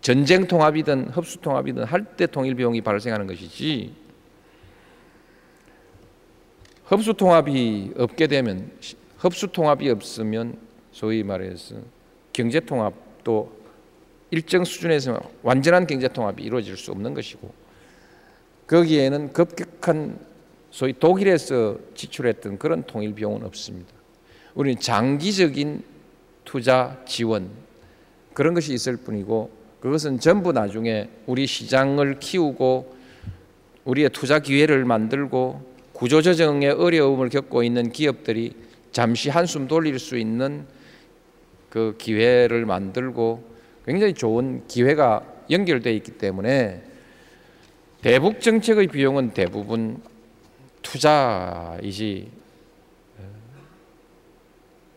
전쟁 통합이든 흡수 통합이든 할 때 통일 비용이 발생하는 것이지 흡수 통합이 없게 되면 흡수 통합이 없으면 소위 말해서 경제 통합도 일정 수준에서 완전한 경제 통합이 이루어질 수 없는 것이고 거기에는 급격한 소위 독일에서 지출했던 그런 통일 비용은 없습니다. 우리는 장기적인 투자 지원 그런 것이 있을 뿐이고 그것은 전부 나중에 우리 시장을 키우고 우리의 투자 기회를 만들고 구조조정의 어려움을 겪고 있는 기업들이 잠시 한숨 돌릴 수 있는 그 기회를 만들고 굉장히 좋은 기회가 연결되어 있기 때문에 대북 정책의 비용은 대부분 투자이지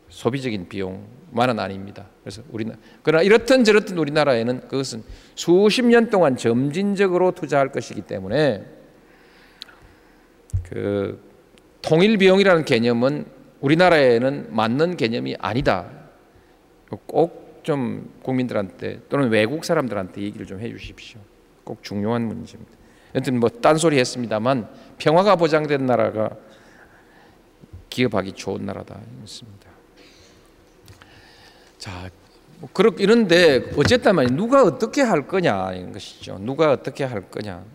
소비적인 비용만은 아닙니다. 그래서 우리는 그러나 이렇든 저렇든 우리나라에는 그것은 수십 년 동안 점진적으로 투자할 것이기 때문에 그 통일 비용이라는 개념은 우리나라에는 맞는 개념이 아니다. 꼭 좀 국민들한테 또는 외국 사람들한테 얘기를 좀 해 주십시오. 꼭 중요한 문제입니다. 여튼 뭐 딴소리 했습니다만 평화가 보장된 나라가 기업하기 좋은 나라다 했습니다. 자, 뭐 그렇 이런데 어쨌든 말이 누가 어떻게 할 거냐 이런 것이죠. 누가 어떻게 할 거냐.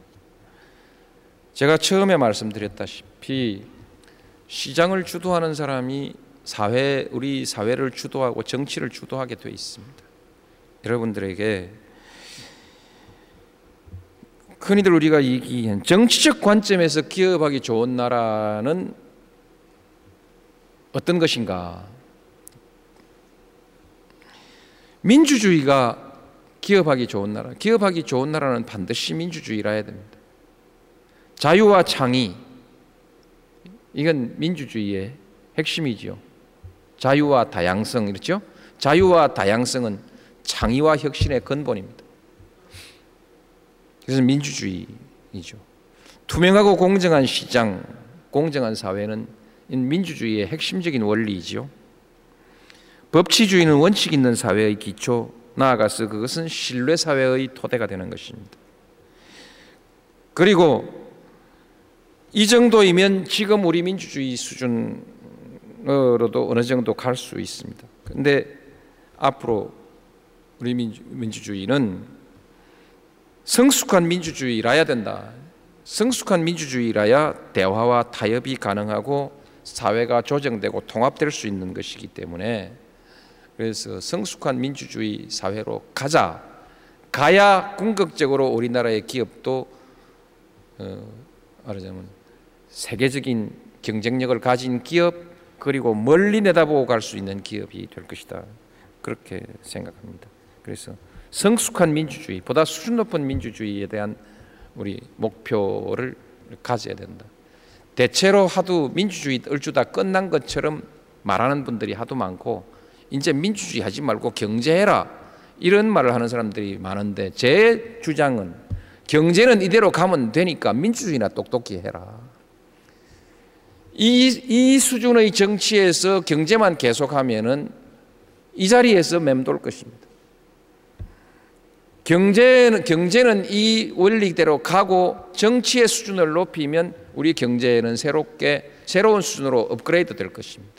제가 처음에 말씀드렸다시피 시장을 주도하는 사람이 사회 우리 사회를 주도하고 정치를 주도하게 돼 있습니다. 여러분들에게 흔히들 우리가 얘기한 정치적 관점에서 기업하기 좋은 나라는 어떤 것인가? 민주주의가 기업하기 좋은 나라. 기업하기 좋은 나라는 반드시 민주주의라 해야 됩니다. 자유와 창의. 이건 민주주의의 핵심이지요. 자유와 다양성 이렇죠? 자유와 다양성은 창의와 혁신의 근본입니다. 그래서 민주주의이죠. 투명하고 공정한 시장, 공정한 사회는 민주주의의 핵심적인 원리이지요. 법치주의는 원칙 있는 사회의 기초, 나아가서 그것은 신뢰사회의 토대가 되는 것입니다. 그리고 이 정도이면 지금 우리 민주주의 수준으로도 어느 정도 갈 수 있습니다. 그런데 앞으로 우리 민주, 민주주의는 성숙한 민주주의라야 된다. 성숙한 민주주의라야 대화와 타협이 가능하고 사회가 조정되고 통합될 수 있는 것이기 때문에 그래서 성숙한 민주주의 사회로 가자. 가야 궁극적으로 우리나라의 기업도 어, 말하자면 세계적인 경쟁력을 가진 기업 그리고 멀리 내다보고 갈 수 있는 기업이 될 것이다. 그렇게 생각합니다. 그래서 성숙한 민주주의, 보다 수준 높은 민주주의에 대한 우리 목표를 가져야 된다. 대체로 하도 민주주의 얼추다 끝난 것처럼 말하는 분들이 하도 많고 이제 민주주의 하지 말고 경제해라 이런 말을 하는 사람들이 많은데, 제 주장은 경제는 이대로 가면 되니까 민주주의나 똑똑히 해라. 이, 이 수준의 정치에서 경제만 계속하면은 이 자리에서 맴돌 것입니다. 경제는, 경제는 이 원리대로 가고 정치의 수준을 높이면 우리 경제는 새롭게 새로운 수준으로 업그레이드 될 것입니다.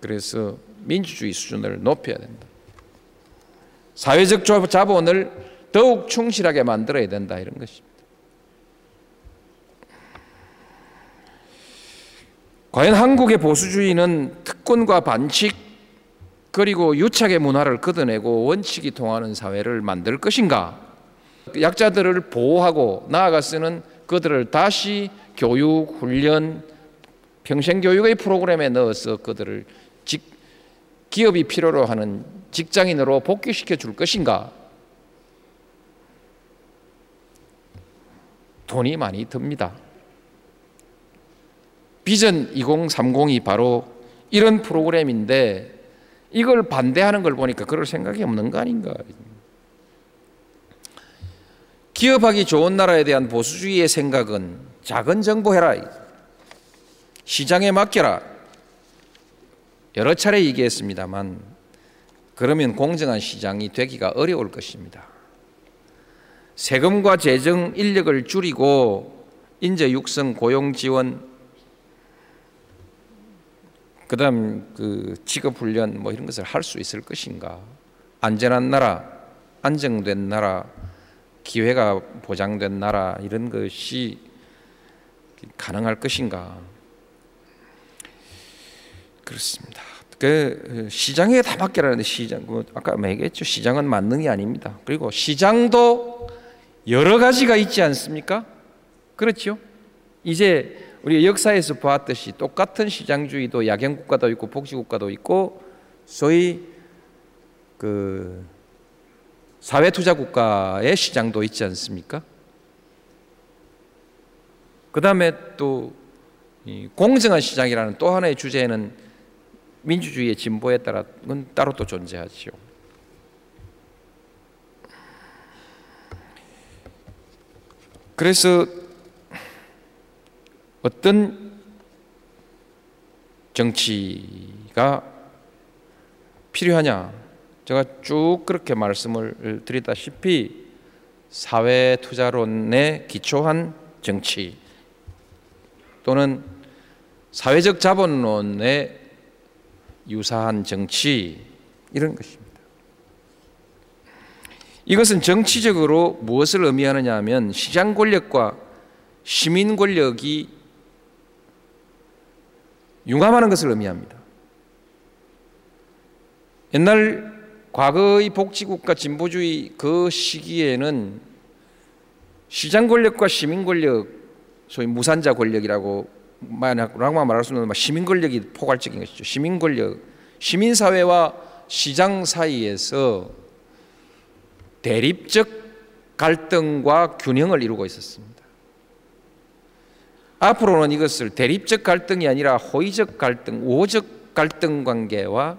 그래서 민주주의 수준을 높여야 된다. 사회적 자본을 더욱 충실하게 만들어야 된다, 이런 것입니다. 과연 한국의 보수주의는 특권과 반칙 그리고 유착의 문화를 걷어내고 원칙이 통하는 사회를 만들 것인가? 약자들을 보호하고 나아가서는 그들을 다시 교육, 훈련, 평생교육의 프로그램에 넣어서 그들을 직, 기업이 필요로 하는 직장인으로 복귀시켜 줄 것인가? 돈이 많이 듭니다. 비전 이공삼공이 바로 이런 프로그램인데 이걸 반대하는 걸 보니까 그럴 생각이 없는 거 아닌가. 기업하기 좋은 나라에 대한 보수주의의 생각은 작은 정부해라, 시장에 맡겨라, 여러 차례 얘기했습니다만 그러면 공정한 시장이 되기가 어려울 것입니다. 세금과 재정 인력을 줄이고 인재 육성, 고용 지원, 그다음 그 직업 훈련 뭐 이런 것을 할 수 있을 것인가? 안전한 나라, 안정된 나라, 기회가 보장된 나라, 이런 것이 가능할 것인가? 그렇습니다. 그 시장에 다 맡기라는데 시장, 아까 얘기했죠. 시장은 만능이 아닙니다. 그리고 시장도 여러 가지가 있지 않습니까? 그렇죠? 이제 우리 역사에서 보았듯이 똑같은 시장주의도 야경국가도 있고 복지국가도 있고 소위 그 사회투자국가의 시장도 있지 않습니까? 그 다음에 또 이 공정한 시장이라는 또 하나의 주제는 민주주의의 진보에 따라 따로 또 존재하지요. 그래서 어떤 정치가 필요하냐? 제가 쭉 그렇게 말씀을 드리다시피 사회투자론에 기초한 정치 또는 사회적 자본론에 유사한 정치, 이런 것입니다. 이것은 정치적으로 무엇을 의미하느냐 하면 시장 권력과 시민 권력이 융합하는 것을 의미합니다. 옛날 과거의 복지국가 진보주의 그 시기에는 시장 권력과 시민 권력, 소위 무산자 권력이라고 만약만 말할 수 없는 시민 권력이 포괄적인 것이죠. 시민 권력, 시민 사회와 시장 사이에서 대립적 갈등과 균형을 이루고 있었습니다. 앞으로는 이것을 대립적 갈등이 아니라 호의적 갈등, 우호적 갈등 관계와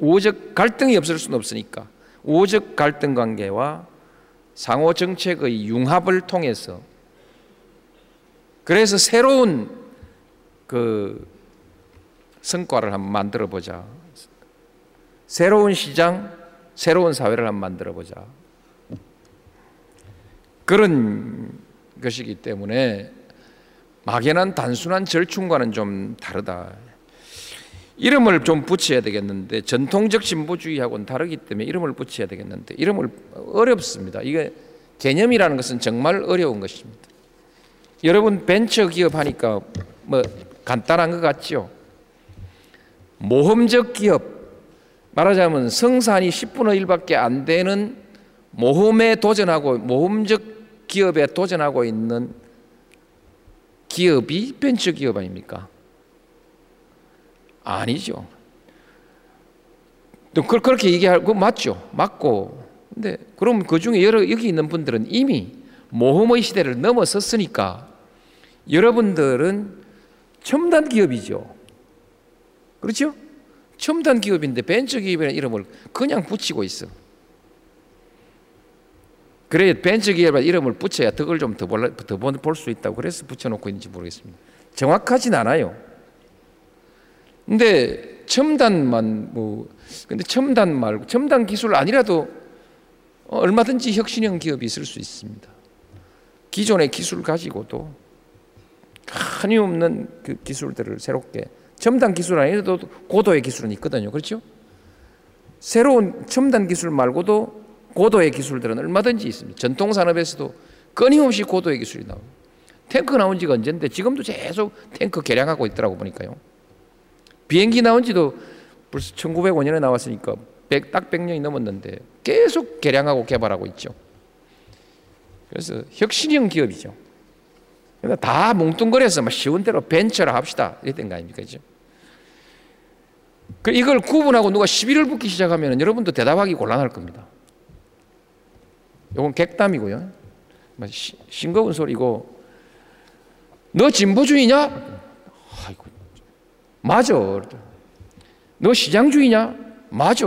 우호적 갈등이 없을 수는 없으니까 우호적 갈등 관계와 상호 정책의 융합을 통해서, 그래서 새로운 그 성과를 한번 만들어 보자, 새로운 시장, 새로운 사회를 한번 만들어 보자, 그런 것이기 때문에 막연한 단순한 절충과는 좀 다르다. 이름을 좀 붙여야 되겠는데, 전통적 진보주의하고는 다르기 때문에 이름을 붙여야 되겠는데 이름을 어렵습니다. 이게 개념이라는 것은 정말 어려운 것입니다. 여러분 벤처기업 하니까 뭐 간단한 것 같죠? 모험적 기업, 말하자면 성산이 십분의 일밖에 안 되는 모험에 도전하고, 모험적 기업에 도전하고 있는 기업이 벤처기업 아닙니까? 아니죠. 그렇게 얘기할 거 맞죠. 맞고. 근데 그럼 그중에 여러, 여기 있는 분들은 이미 모험의 시대를 넘어섰으니까 여러분들은 첨단 기업이죠. 그렇죠? 첨단 기업인데 벤처기업이라는 이름을 그냥 붙이고 있어. 그래야 벤처기업에 이름을 붙여야 덕을 좀 더 볼 수 있다고 그래서 붙여놓고 있는지 모르겠습니다. 정확하진 않아요. 근데 첨단만 뭐 근데 첨단 말고 첨단 기술 아니라도 얼마든지 혁신형 기업이 있을 수 있습니다. 기존의 기술 가지고도 한이 없는 그 기술들을 새롭게 첨단 기술 아니라도 고도의 기술은 있거든요. 그렇죠? 새로운 첨단 기술 말고도 고도의 기술들은 얼마든지 있습니다. 전통 산업에서도 끊임없이 고도의 기술이 나옵니다. 탱크 나온 지가 언젠데 지금도 계속 탱크 개량하고 있더라고 보니까요. 비행기 나온 지도 벌써 천구백오 년에 나왔으니까 딱 백 년이 넘었는데 계속 개량하고 개발하고 있죠. 그래서 혁신형 기업이죠. 그러니까 다 뭉뚱거려서 막 쉬운 대로 벤처라 합시다 이랬던 거 아닙니까? 그죠? 이걸 구분하고 누가 시비를 붙기 시작하면 여러분도 대답하기 곤란할 겁니다. 이건 객담이고요. 싱거운 소리고 너 진보주의냐? 아이고, 맞아. 너 시장주의냐? 맞아.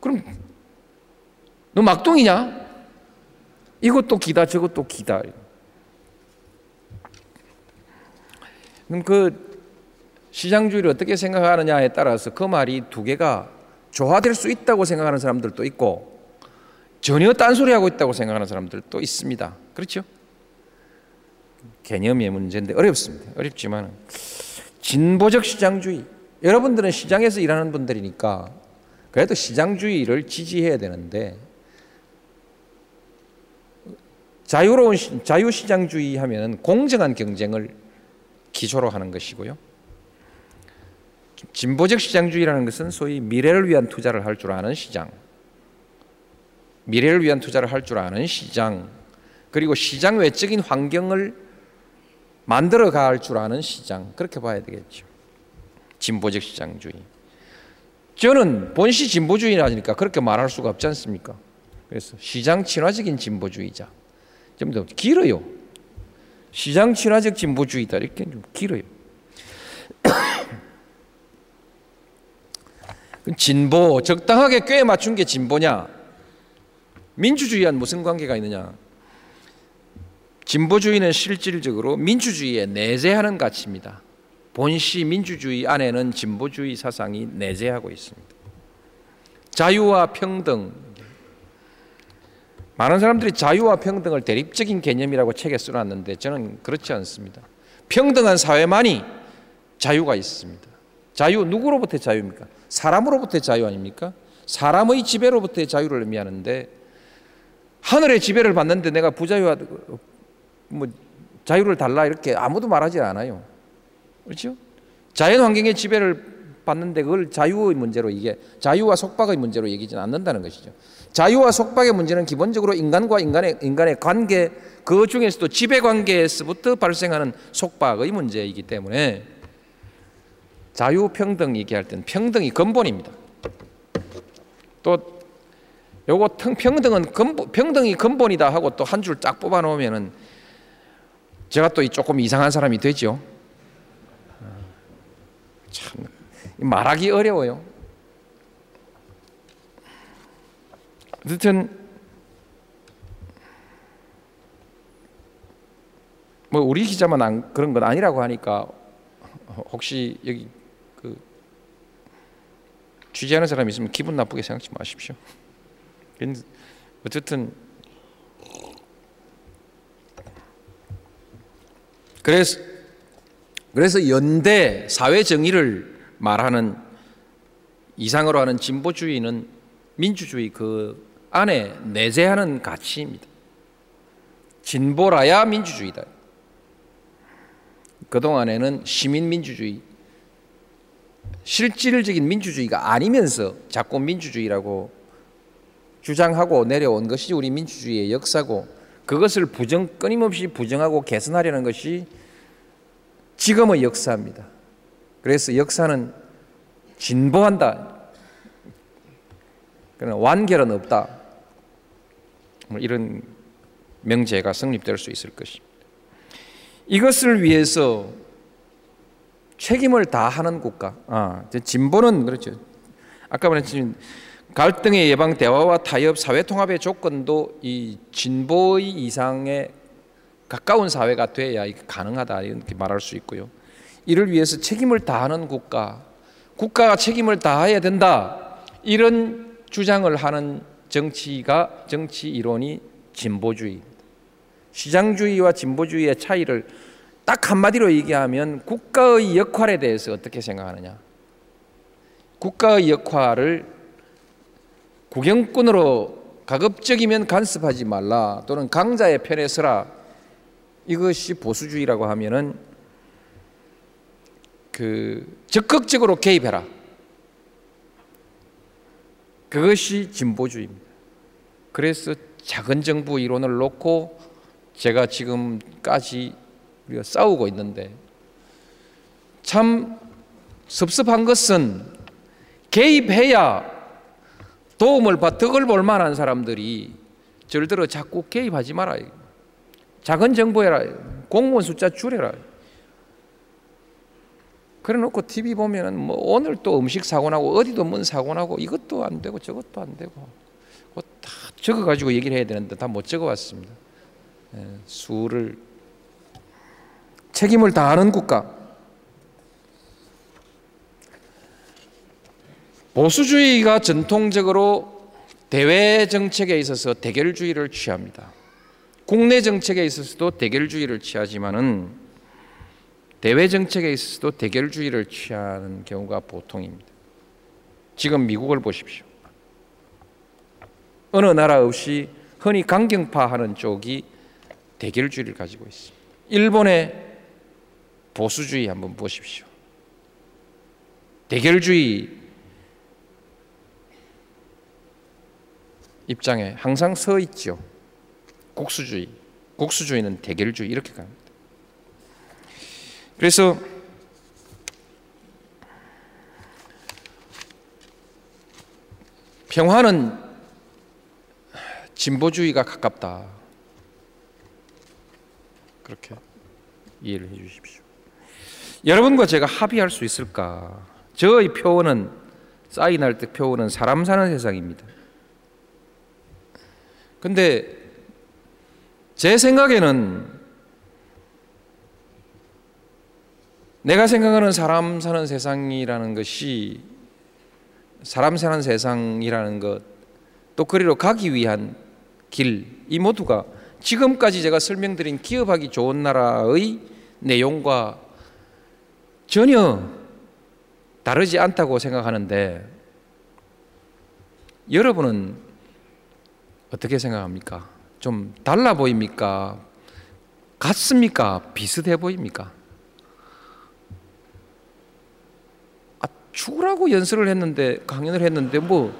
그럼 너 막동이냐? 이것도 기다 저것도 기다. 그럼 그 시장주의를 어떻게 생각하느냐에 따라서 그 말이 두 개가 조화될 수 있다고 생각하는 사람들도 있고 전혀 딴소리하고 있다고 생각하는 사람들도 있습니다. 그렇죠? 개념의 문제인데 어렵습니다. 어렵지만 진보적 시장주의, 여러분들은 시장에서 일하는 분들이니까 그래도 시장주의를 지지해야 되는데 자유로운 자유시장주의 하면 공정한 경쟁을 기초로 하는 것이고요. 진보적 시장주의라는 것은 소위 미래를 위한 투자를 할 줄 아는 시장, 미래를 위한 투자를 할 줄 아는 시장, 그리고 시장 외적인 환경을 만들어 갈 줄 아는 시장, 그렇게 봐야 되겠죠. 진보적 시장주의. 저는 본시 진보주의라니까 그렇게 말할 수가 없지 않습니까? 그래서 시장 친화적인 진보주의자. 좀 더 길어요. 시장 친화적 진보주의다. 이렇게 좀 길어요. 진보, 적당하게 꽤 맞춘 게 진보냐? 민주주의와는 무슨 관계가 있느냐? 진보주의는 실질적으로 민주주의에 내재하는 가치입니다. 본시 민주주의 안에는 진보주의 사상이 내재하고 있습니다. 자유와 평등. 많은 사람들이 자유와 평등을 대립적인 개념이라고 책에 써놨는데 저는 그렇지 않습니다. 평등한 사회만이 자유가 있습니다. 자유, 누구로부터의 자유입니까? 사람으로부터의 자유 아닙니까? 사람의 지배로부터의 자유를 의미하는데 하늘의 지배를 받는데 내가 부자유와 뭐 자유를 달라 이렇게 아무도 말하지 않아요. 그렇죠? 자연환경의 지배를 받는데 그걸 자유의 문제로 이게 자유와 속박의 문제로 얘기지는 않는다는 것이죠. 자유와 속박의 문제는 기본적으로 인간과 인간의 인간의 관계, 그 중에서도 지배관계에서부터 발생하는 속박의 문제이기 때문에 자유평등 얘기할 때는 평등이 근본입니다. 또 요거 평등은 근본, 평등이 근본이다 하고 또 한 줄 쫙 뽑아 놓으면은 제가 또 조금 이상한 사람이 되죠. 참 말하기 어려워요. 어쨌든 뭐 우리 기자만 안, 그런 건 아니라고 하니까 혹시 여기 그 취재하는 사람이 있으면 기분 나쁘게 생각하지 마십시오. 어쨌든 그래서 그래서 연대 사회 정의를 말하는 이상으로 하는 진보주의는 민주주의 그 안에 내재하는 가치입니다. 진보라야 민주주의다. 그동안에는 시민민주주의, 실질적인 민주주의가 아니면서 자꾸 민주주의라고 주장하고 내려온 것이 우리 민주주의의 역사고, 그것을 부정, 끊임없이 부정하고 개선하려는 것이 지금의 역사입니다. 그래서 역사는 진보한다, 그러나 완결은 없다, 이런 명제가 성립될 수 있을 것입니다. 이것을 위해서 책임을 다하는 국가, 아, 진보는 그렇죠. 아까 말했지만 갈등의 예방, 대화와 타협, 사회통합의 조건도 이 진보의 이상에 가까운 사회가 돼야 가능하다 이렇게 말할 수 있고요. 이를 위해서 책임을 다하는 국가, 국가가 책임을 다해야 된다, 이런 주장을 하는 정치가, 정치 이론이 진보주의입니다. 시장주의와 진보주의의 차이를 딱 한마디로 얘기하면 국가의 역할에 대해서 어떻게 생각하느냐. 국가의 역할을 구경꾼으로 가급적이면 간섭하지 말라, 또는 강자의 편에 서라. 이것이 보수주의라고 하면은 그 적극적으로 개입해라. 그것이 진보주의입니다. 그래서 작은 정부 이론을 놓고 제가 지금까지 우리가 싸우고 있는데, 참 섭섭한 것은 개입해야 도움을 받, 덕을 볼 만한 사람들이 절대로 자꾸 개입하지 말아야 해요. 작은 정부해라, 공무원 숫자 줄여라. 그래놓고 티비 보면은 뭐 오늘 또 음식 사고 나고 어디도 문 사고 나고 이것도 안 되고 저것도 안 되고 그거 다 적어가지고 얘기를 해야 되는데 다 못 적어왔습니다. 예, 수를 책임을 다하는 국가. 보수주의가 전통적으로 대외 정책에 있어서 대결주의를 취합니다. 국내 정책에 있어서도 대결주의를 취하지만은 대외 정책에 있어서도 대결주의를 취하는 경우가 보통입니다. 지금 미국을 보십시오. 어느 나라 없이 흔히 강경파하는 쪽이 대결주의를 가지고 있습니다. 일본의 보수주의 한번 보십시오. 대결주의 입장에 항상 서 있죠. 국수주의, 국수주의는 대결주의 이렇게 갑니다. 그래서 평화는 진보주의가 가깝다, 그렇게 이해를 해 주십시오. 여러분과 제가 합의할 수 있을까? 저의 표어는, 사인할 때 표어는 사람 사는 세상입니다. 근데 제 생각에는 내가 생각하는 사람 사는 세상이라는 것이, 사람 사는 세상이라는 것, 또 그리로 가기 위한 길, 이 모두가 지금까지 제가 설명드린 기업하기 좋은 나라의 내용과 전혀 다르지 않다고 생각하는데 여러분은 어떻게 생각합니까? 좀 달라 보입니까? 같습니까? 비슷해 보입니까? 아, 죽으라고 연설을 했는데, 강연을 했는데 뭐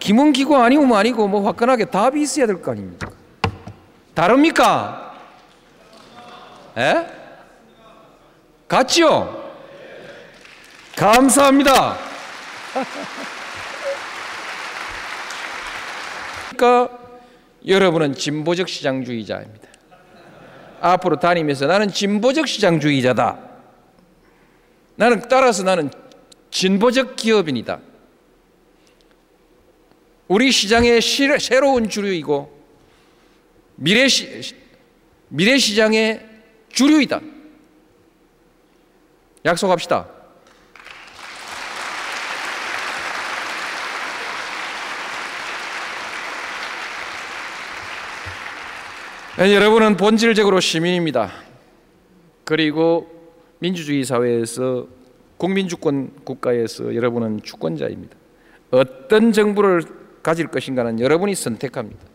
김은기고 아니면 아니고 뭐 화끈하게 답이 있어야 될 거 아닙니까? 다릅니까? 예? 같지요? 감사합니다. 그러니까 여러분은 진보적 시장주의자입니다. 앞으로 다니면서 나는 진보적 시장주의자다, 나는 따라서 나는 진보적 기업인이다, 우리 시장의 시, 새로운 주류이고 미래, 시, 미래 시장의 주류이다. 약속합시다. 여러분은 본질적으로 시민입니다. 그리고 민주주의 사회에서, 국민주권 국가에서 여러분은 주권자입니다. 어떤 정부를 가질 것인가는 여러분이 선택합니다.